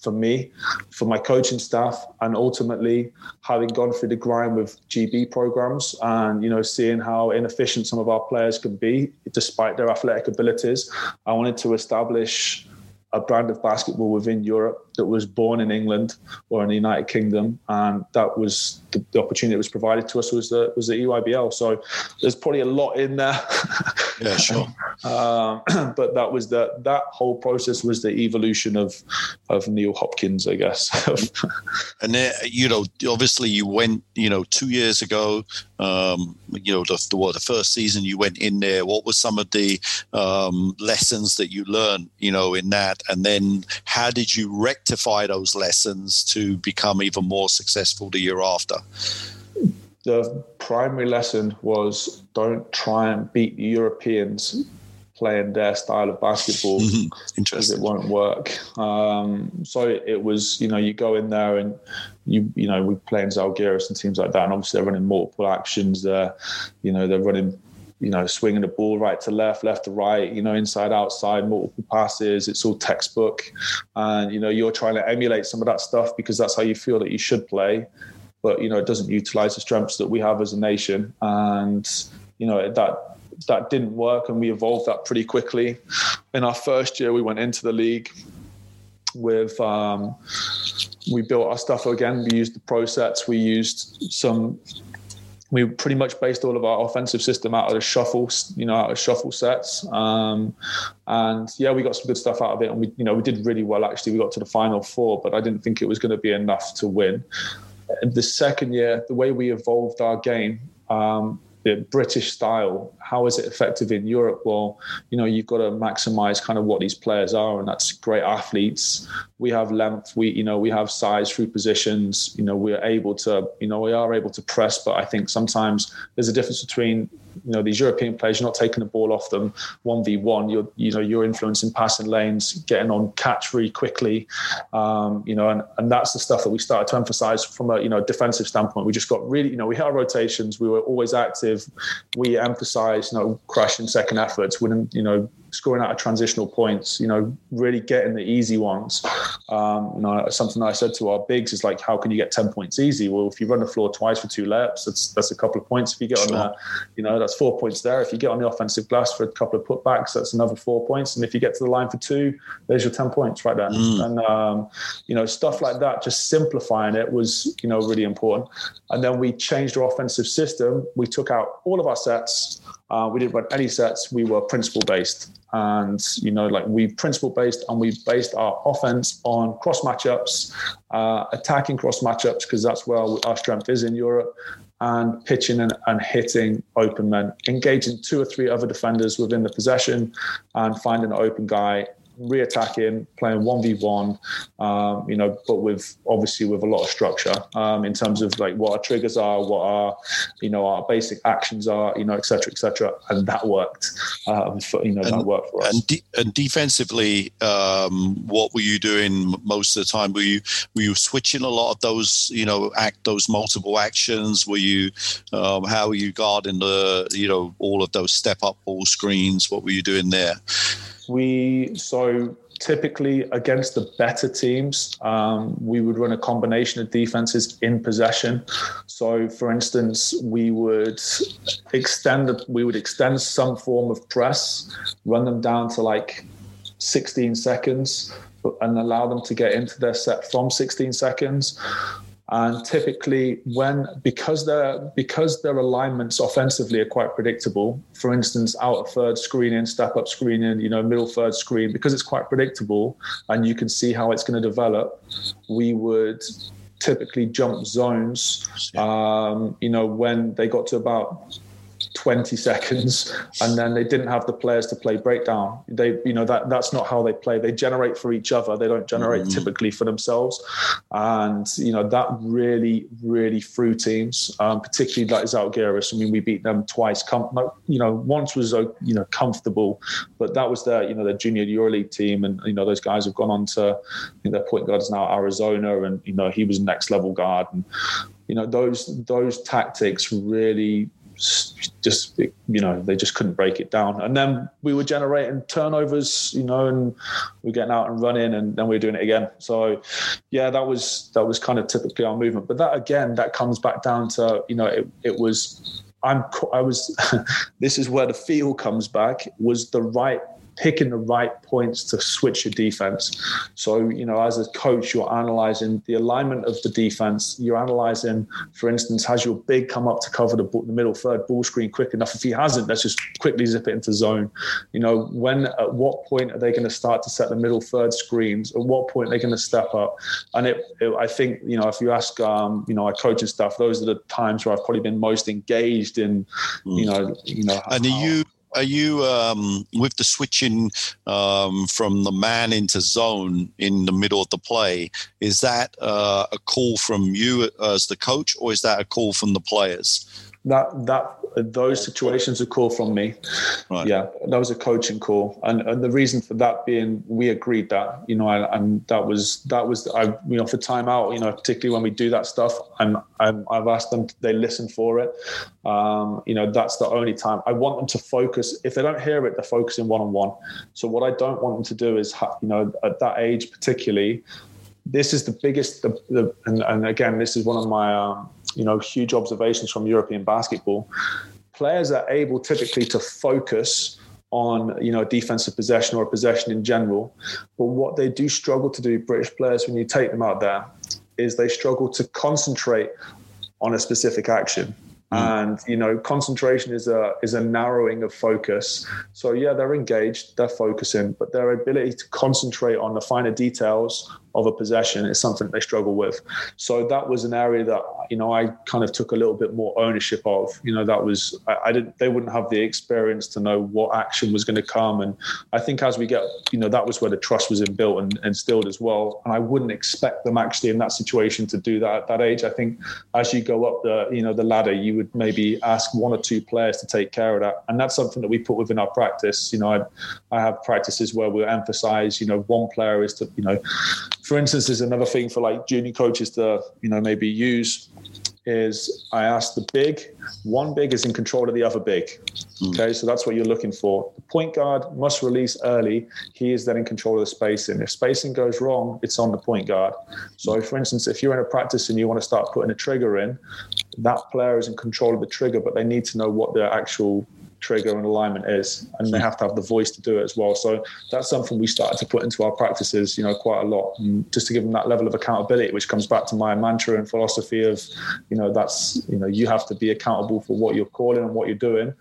for me, for my coaching staff, and ultimately having gone through the grind with G B programs and, you know, seeing how inefficient some of our players can be despite their athletic abilities, I wanted to establish a brand of basketball within Europe that was born in England or in the United Kingdom. And that was the, the opportunity that was provided to us was the, was the E Y B L. So there's probably a lot in there. Yeah, sure. um, but that was the, that whole process was the evolution of, of Neil Hopkins, I guess. And then, you know, obviously you went, you know, two years ago, um, you know, the, the, what, the first season you went in there, what were some of the um, lessons that you learned, you know, in that? And then how did you rectify those lessons to become even more successful the year after? The primary lesson was don't try and beat the Europeans playing their style of basketball. Interesting. Because it won't work. Um, so it was, you know, you go in there and you, you know, we're playing Zalgiris and teams like that. And obviously they're running multiple actions there. You know, they're running you know, swinging the ball right to left, left to right, you know, inside, outside, multiple passes. It's all textbook. And, you know, you're trying to emulate some of that stuff because that's how you feel that you should play. But, you know, it doesn't utilize the strengths that we have as a nation. And, you know, that that didn't work. And we evolved that pretty quickly. In our first year, we went into the league with... Um, we built our stuff again. We used the pro sets. We used some... We pretty much based all of our offensive system out of the shuffle, you know, out of shuffle sets. Um, and yeah, we got some good stuff out of it. And we, you know, we did really well, actually. We got to the final four, but I didn't think it was going to be enough to win. The second year, the way we evolved our game, um, the British style, how is it effective in Europe? Well, you know, you've got to maximize kind of what these players are, and that's great athletes. We have length, we, you know, we have size through positions, you know, we're able to, you know, we are able to press, but I think sometimes there's a difference between, you know, these European players, you're not taking the ball off them one v one, you're, you know, you're influencing passing lanes, getting on catch really quickly, um, you know, and, and that's the stuff that we started to emphasize from a, you know, defensive standpoint. We just got really, you know, we had our rotations, we were always active, we emphasized, you know, crashing second efforts, winning, you know, scoring out of transitional points, you know, really getting the easy ones. Um, you know, something I said to our bigs is like, how can you get ten points easy? Well, if you run the floor twice for two laps, that's that's a couple of points. If you get on that, you know, that's four points there. If you get on the offensive glass for a couple of putbacks, that's another four points. And if you get to the line for two, there's your ten points right there. Mm. And, um, you know, stuff like that, just simplifying it was, you know, really important. And then we changed our offensive system. We took out all of our sets. Uh, we didn't run any sets. We were principle-based. And, you know, like we principle-based and we based our offense on cross matchups, uh, attacking cross matchups, because that's where our strength is in Europe, and pitching and, and hitting open men, engaging two or three other defenders within the possession and finding an open guy, re-attacking, playing one v one, um, you know, but with obviously with a lot of structure um, in terms of like what our triggers are, what our, you know, our basic actions are, you know, et cetera, et cetera. And that worked. Um, for, you know, and, that worked for us. And, de- and defensively, um, what were you doing most of the time? Were you were you switching a lot of those, you know, act those multiple actions? Were you, um, how were you guarding the, you know, all of those step up ball screens? What were you doing there? We so typically against the better teams, um, we would run a combination of defenses in possession. So, for instance, we would extend we would extend some form of press, run them down to like sixteen seconds, and allow them to get into their set from sixteen seconds. And typically, when because their because their alignments offensively are quite predictable. For instance, outer third screening, step up screening, you know, middle third screen. Because it's quite predictable, and you can see how it's going to develop. We would typically jump zones. Um, you know, when they got to about twenty seconds, and then they didn't have the players to play breakdown. They, you know, that that's not how they play. They generate for each other. They don't generate mm. typically for themselves. And, you know, that really, really threw teams, um, particularly that Zalgiris. I mean, we beat them twice. Com- you know, once was, you know, comfortable, but that was their, you know, their junior Euroleague team. And, you know, those guys have gone on to, you know, their point guard is now Arizona, and, you know, he was next level guard. And, you know, those, those tactics really, just, you know, they just couldn't break it down. And then we were generating turnovers, you know, and we were getting out and running, and then we were doing it again. So yeah, that was that was kind of typically our movement. But that again, that comes back down to, you know, it, it was I'm I was this is where the feel comes back, was the right picking the right points to switch your defense. So, you know, as a coach, you're analyzing the alignment of the defense. You're analyzing, for instance, has your big come up to cover the, the middle third ball screen quick enough? If he hasn't, let's just quickly zip it into zone. You know, when, at what point are they going to start to set the middle third screens? At what point are they going to step up? And it, it, I think, you know, if you ask, um, you know, our coaching staff, those are the times where I've probably been most engaged in, you know, you know, and how, are you, Are you um, with the switching um, from the man into zone in the middle of the play? Is that uh, a call from you as the coach, or is that a call from the players? that that those situations are called from me. Right. Yeah, that was a coaching call, and and the reason for that being we agreed that, you know, and that was that was I you know for time out, you know, particularly when we do that stuff, I'm, I'm I've asked them, they listen for it. Um, you know, that's the only time I want them to focus. If they don't hear it, they're focusing one on one. So what I don't want them to do is, you know, at that age particularly. This is the biggest, the, the, and, and again, this is one of my, um, you know, huge observations from European basketball. Players are able typically to focus on, you know, defensive possession or possession in general. But what they do struggle to do, British players, when you take them out there, is they struggle to concentrate on a specific action. And, you know, concentration is a is a narrowing of focus. So, yeah, they're engaged, they're focusing, but their ability to concentrate on the finer details of a possession is something they struggle with. So that was an area that, you know, I kind of took a little bit more ownership of. You know, that was I, I didn't they wouldn't have the experience to know what action was going to come. And I think as we get, you know, that was where the trust was inbuilt and instilled as well. And I wouldn't expect them actually in that situation to do that at that age. I think as you go up the, you know, the ladder, you would maybe ask one or two players to take care of that, and that's something that we put within our practice. You know, I, I have practices where we emphasize, you know, one player is to, you know, for instance, there's another thing for like junior coaches to, you know, maybe use is I ask the big, one big is in control of the other big. Okay, so that's what you're looking for. The point guard must release early. He is then in control of the spacing. If spacing goes wrong, it's on the point guard. So, for instance, if you're in a practice and you want to start putting a trigger in, that player is in control of the trigger, but they need to know what their actual trigger and alignment is, and they have to have the voice to do it as well. So that's something we started to put into our practices, you know, quite a lot, and just to give them that level of accountability, which comes back to my mantra and philosophy of, you know, that's, you know, you have to be accountable for what you're calling and what you're doing,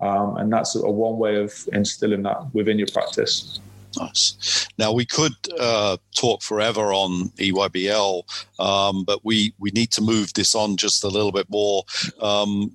um, and that's a one way of instilling that within your practice. Nice. Now, we could uh, talk forever on E Y B L, um, but we, we need to move this on just a little bit more. Um,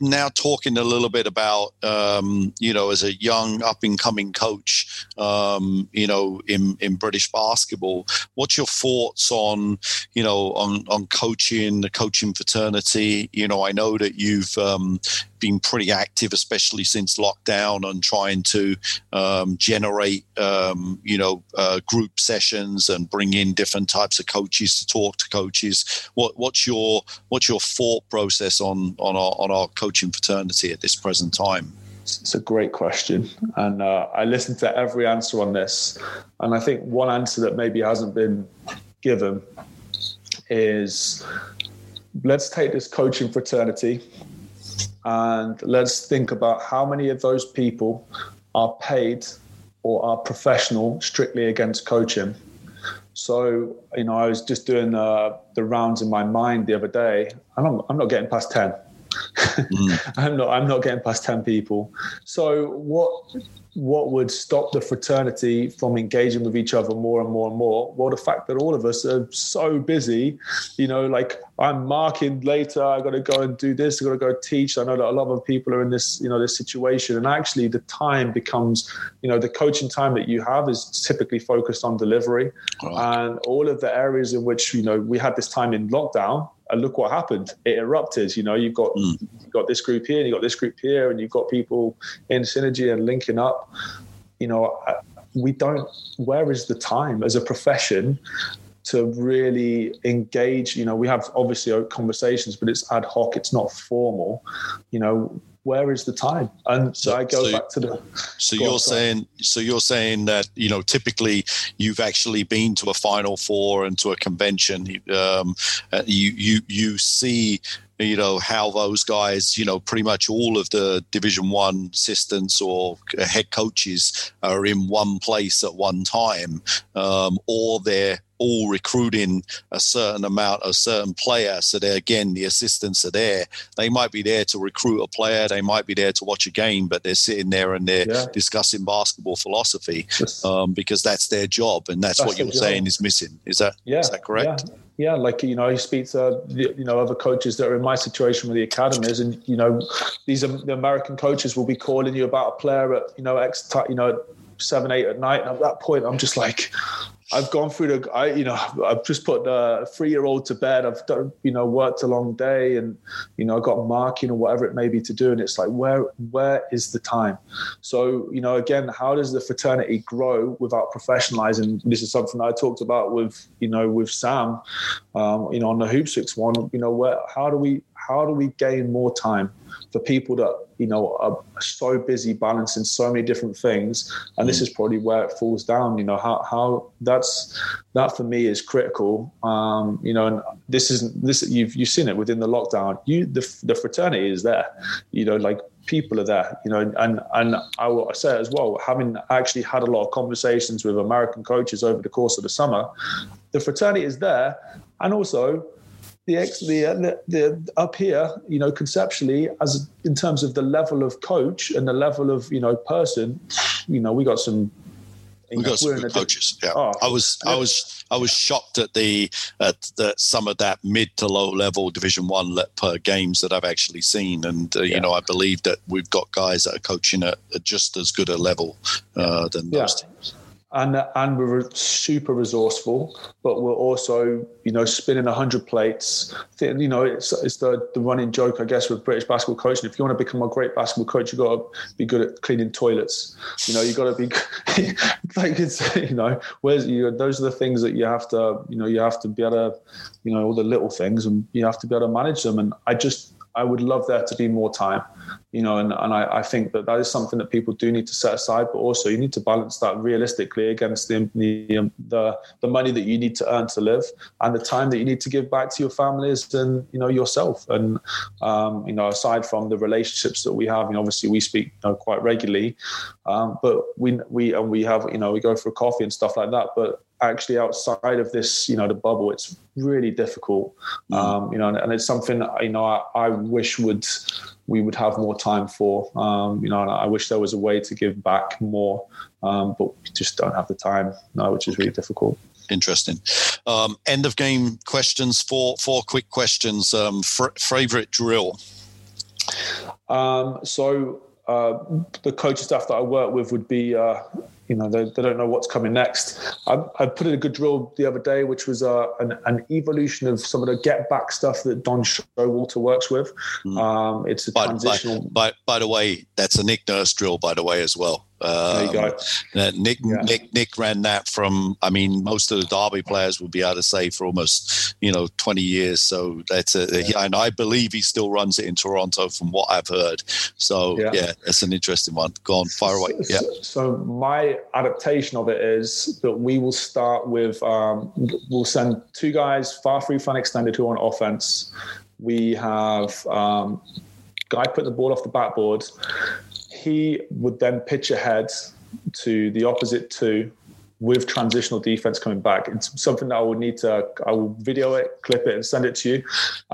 now talking a little bit about, um, you know, as a young up-and-coming coach, um, you know, in, in British basketball, what's your thoughts on, you know, on, on coaching, the coaching fraternity? You know, I know that you've um, been pretty active, especially since lockdown, on trying to um, generate, um, you know, uh, group sessions and bring in different types of coaches to talk to coaches. What, what's your what's your thought process on on our, on our coaching fraternity at this present time? It's a great question, and uh, I listened to every answer on this, and I think one answer that maybe hasn't been given is let's take this coaching fraternity and let's think about how many of those people are paid or are professional strictly against coaching. So, you know, I was just doing uh, the rounds in my mind the other day, and I'm, I'm not getting past ten. mm. I'm not. I'm not getting past ten people. So what? What would stop the fraternity from engaging with each other more and more and more? Well, the fact that all of us are so busy, you know, like I'm marking later, I got to go and do this, I got to go teach. I know that a lot of people are in this, you know, this situation. And actually the time becomes, you know, the coaching time that you have is typically focused on delivery. Oh. And all of the areas in which, you know, we had this time in lockdown, and look what happened. It erupted. You know, you've got, mm. you've got this group here and you've got this group here and you've got people in synergy and linking up. You know, we don't, where is the time as a profession to really engage? You know, we have obviously conversations, but it's ad hoc. It's not formal. You know, where is the time? And so, so I go so, back to the. So you're on, saying, so you're saying that, you know, typically you've actually been to a Final Four and to a convention. Um, you you you see, you know, how those guys, you know, pretty much all of the Division One assistants or head coaches are in one place at one time, um, or they're all recruiting a certain amount, a certain player. So there again, the assistants are there. They might be there to recruit a player. They might be there to watch a game, but they're sitting there and they're yeah. discussing basketball philosophy um, because that's their job. And that's, that's what you're saying is missing. Is that, yeah. is that correct? Yeah. Yeah, like, you know, you speak to, you know, other coaches that are in my situation with the academies, and, you know, these are the American coaches will be calling you about a player at, you know, X, you know, seven, eight at night. And at that point, I'm just like, I've gone through the, I, you know, I've just put the three-year-old to bed. I've done, you know, worked a long day, and, you know, I got marking or whatever it may be to do. And it's like, where, where is the time? So, you know, again, how does the fraternity grow without professionalizing? This is something I talked about with, you know, with Sam, um, you know, on the Hoops six one, you know, where, how do we, how do we gain more time for people that, you know, are so busy balancing so many different things? And mm. this is probably where it falls down, you know, how, how that's, that for me is critical. Um, you know, and this isn't this, you've, you've seen it within the lockdown, you, the, the fraternity is there, you know, like people are there, you know, and, and I will say it as well, having actually had a lot of conversations with American coaches over the course of the summer, the fraternity is there. And also, The, the the up here, you know, conceptually, as in terms of the level of coach and the level of, you know, person, you know, we got some. We got some good coaches. Yeah, oh. I was I was I was shocked at the at the, some of that mid to low level Division One per games that I've actually seen, and uh, yeah. you know, I believe that we've got guys that are coaching at, at just as good a level uh, than yeah. those teams. And and we're super resourceful, but we're also, you know, spinning a hundred plates. You know, it's it's the, the running joke, I guess, with British basketball coaching. If you want to become a great basketball coach, you got to be good at cleaning toilets. You know, you got to be like it's, you know, where's you? Those are the things that you have to, you know, you have to be able to, you know, all the little things, and you have to be able to manage them. And I just. I would love there to be more time, you know, and, and I, I think that that is something that people do need to set aside, but also you need to balance that realistically against the the, the, the money that you need to earn to live and the time that you need to give back to your families and, you know, yourself. And, um, you know, aside from the relationships that we have, you know, obviously we speak, you know, quite regularly, um, but we, we, and we have, you know, we go for coffee and stuff like that, but actually outside of this, you know, the bubble, it's really difficult. Um, you know, and, and it's something, you know, I, I wish would, we would have more time for, um, you know, and I wish there was a way to give back more, um, but we just don't have the time now, which is really difficult. Interesting. Um, end of game questions, four, four quick questions. Um, fr- favorite drill. Um, so, Uh, the coaching staff that I work with would be, uh, you know, they, they don't know what's coming next. I, I put in a good drill the other day, which was uh, an, an evolution of some of the get back stuff that Don Showalter works with. Um, it's a by, transitional. By, by, by the way, that's a Nick Nurse drill, by the way, as well. Um, there you go. Nick, yeah. Nick, Nick ran that from, I mean, most of the Derby players would be able to say for almost, you know, twenty years. So that's a, yeah. and I believe he still runs it in Toronto from what I've heard. So yeah, yeah that's an interesting one. Go on, fire away. Yeah. So, so my adaptation of it is that we will start with, um, we'll send two guys, far free front extended who are on offense. We have um, guy put the ball off the backboard. He would then pitch ahead to the opposite two with transitional defense coming back. It's something that I will need to, I will video it, clip it, and send it to you.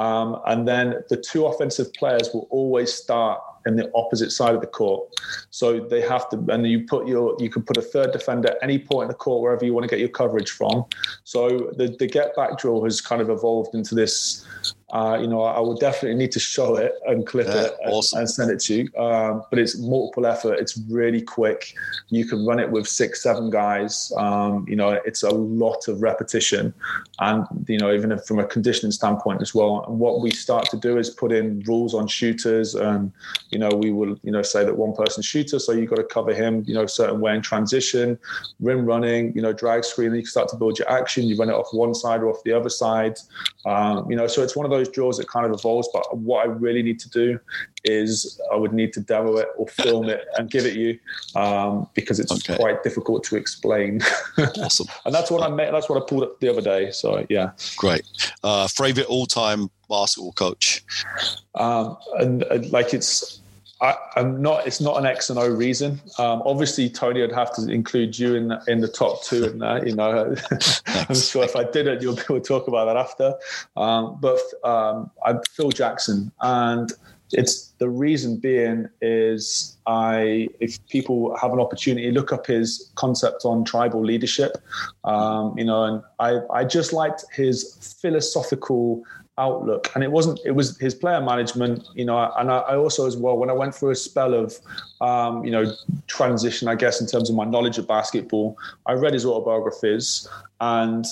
Um, and then the two offensive players will always start in the opposite side of the court. So they have to, and you put your, you can put a third defender at any point in the court, wherever you want to get your coverage from. So the, the get back drill has kind of evolved into this, uh, you know, I will definitely need to show it and clip yeah, it and, awesome. and send it to you. Um, but it's multiple effort. It's really quick. You can run it with six, seven guys. Um, you know, it's a lot of repetition and, you know, even from a conditioning standpoint as well. And what we start to do is put in rules on shooters and, you know, we will, you know, say that one person shooter, so you've got to cover him, you know, a certain way in transition, rim running, you know, drag screen, you start to build your action, you run it off one side or off the other side. Um, you know, so it's one of those drills that kind of evolves, but what I really need to do is I would need to demo it or film it and give it you um, because it's okay. quite difficult to explain. Awesome. And that's what I made, that's what I pulled up the other day. So, yeah. Great. Uh, favorite all-time basketball coach? Um, and, and like it's... I, I'm not. It's not an X and O reason. Um, obviously, Tony, I'd have to include you in in the top two, and that, you know, I'm sure if I did it, you'll be able to talk about that after. Um, but um, I'm Phil Jackson, and it's the reason being is I. If people have an opportunity, look up his concept on tribal leadership. Um, you know, and I I just liked his philosophical outlook. And it wasn't, it was his player management, you know, and I, I also as well, when I went through a spell of, um, you know, transition, I guess, in terms of my knowledge of basketball, I read his autobiographies and,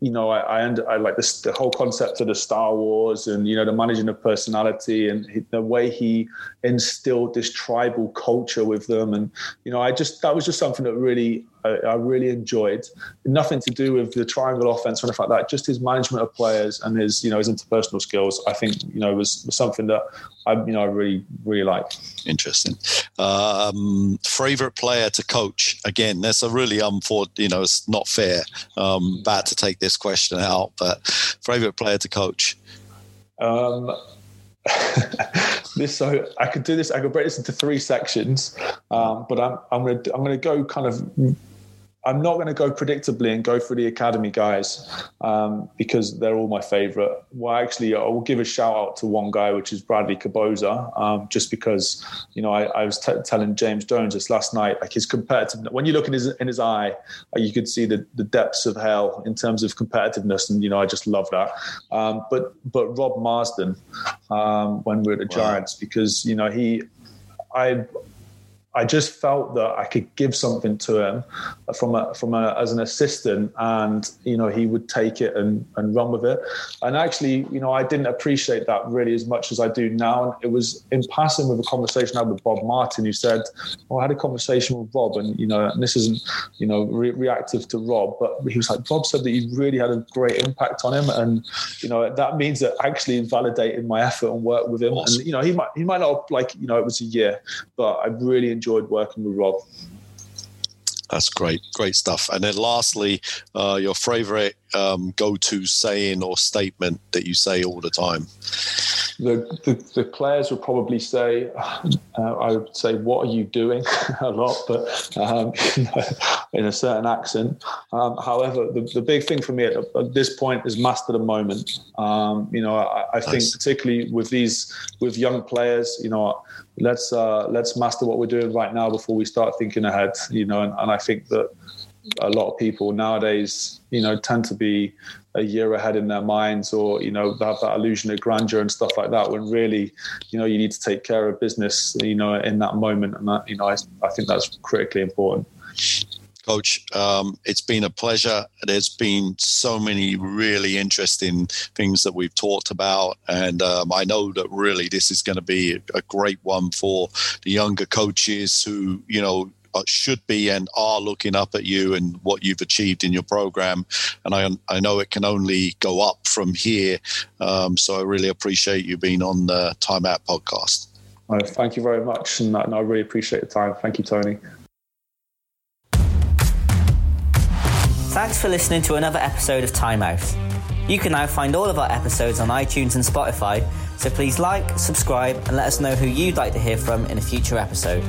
you know, I, I, under, I like this, the whole concept of the Star Wars and, you know, the managing of personality and he, the way he instilled this tribal culture with them. And, you know, I just, that was just something that really, I, I really enjoyed. Nothing to do with the triangle offense or anything like that, just his management of players and his, you know, his interpersonal skills, I think, you know, was, was something that I, you know, I really, really liked. Interesting. Um, favorite player to coach? Again, that's a really unfor-, you know, it's not fair. Um, bad to take this question out, but favorite player to coach? Um, this, so I could do this. I could break this into three sections, um, but I'm I'm gonna I'm gonna go kind of. I'm not going to go predictably and go for the academy guys um, because they're all my favourite. Well, actually, I will give a shout out to one guy, which is Bradley Caboza, um, just because, you know, I, I was t- telling James Jones this last night, like his competitiveness. When you look in his in his eye, you could see the, the depths of hell in terms of competitiveness, and you know, I just love that. Um, but but Rob Marsden, um, when we were at the Giants, wow. because you know he, I. I just felt that I could give something to him from a, from a, as an assistant, and you know he would take it and, and run with it. And actually, you know, I didn't appreciate that really as much as I do now. And it was in passing with a conversation I had with Bob Martin, who said, "Well, I had a conversation with Rob, and you know, and this isn't you know re- reactive to Rob, but he was like, Bob said that you really had a great impact on him, and you know that means that actually validated my effort and work with him. Awesome. And you know, he might he might not like you know it was a year, but I really." enjoyed working with Rob. That's great, great stuff. And then lastly, uh, your favorite um, go-to saying or statement that you say all the time? The, the, the players would probably say, uh, I would say, what are you doing? a lot, but um, in a certain accent. Um, however, the, the big thing for me at, at this point is master the moment. Um, you know, I, I nice. think particularly with these, with young players, you know, Let's uh, let's master what we're doing right now before we start thinking ahead, you know. And, and I think that a lot of people nowadays, you know, tend to be a year ahead in their minds, or you know, have that illusion of grandeur and stuff like that. When really, you know, you need to take care of business, you know, in that moment. And that, you know, I, I think that's critically important. Coach, um, it's been a pleasure. There's been so many really interesting things that we've talked about. And um, I know that really this is going to be a great one for the younger coaches who, you know, should be and are looking up at you and what you've achieved in your program. And I I know it can only go up from here. Um, so I really appreciate you being on the Time Out podcast. Well, thank you very much. And I really appreciate the time. Thank you, Tony. Thanks for listening to another episode of Time Out. You can now find all of our episodes on iTunes and Spotify, so please like, subscribe, and let us know who you'd like to hear from in a future episode.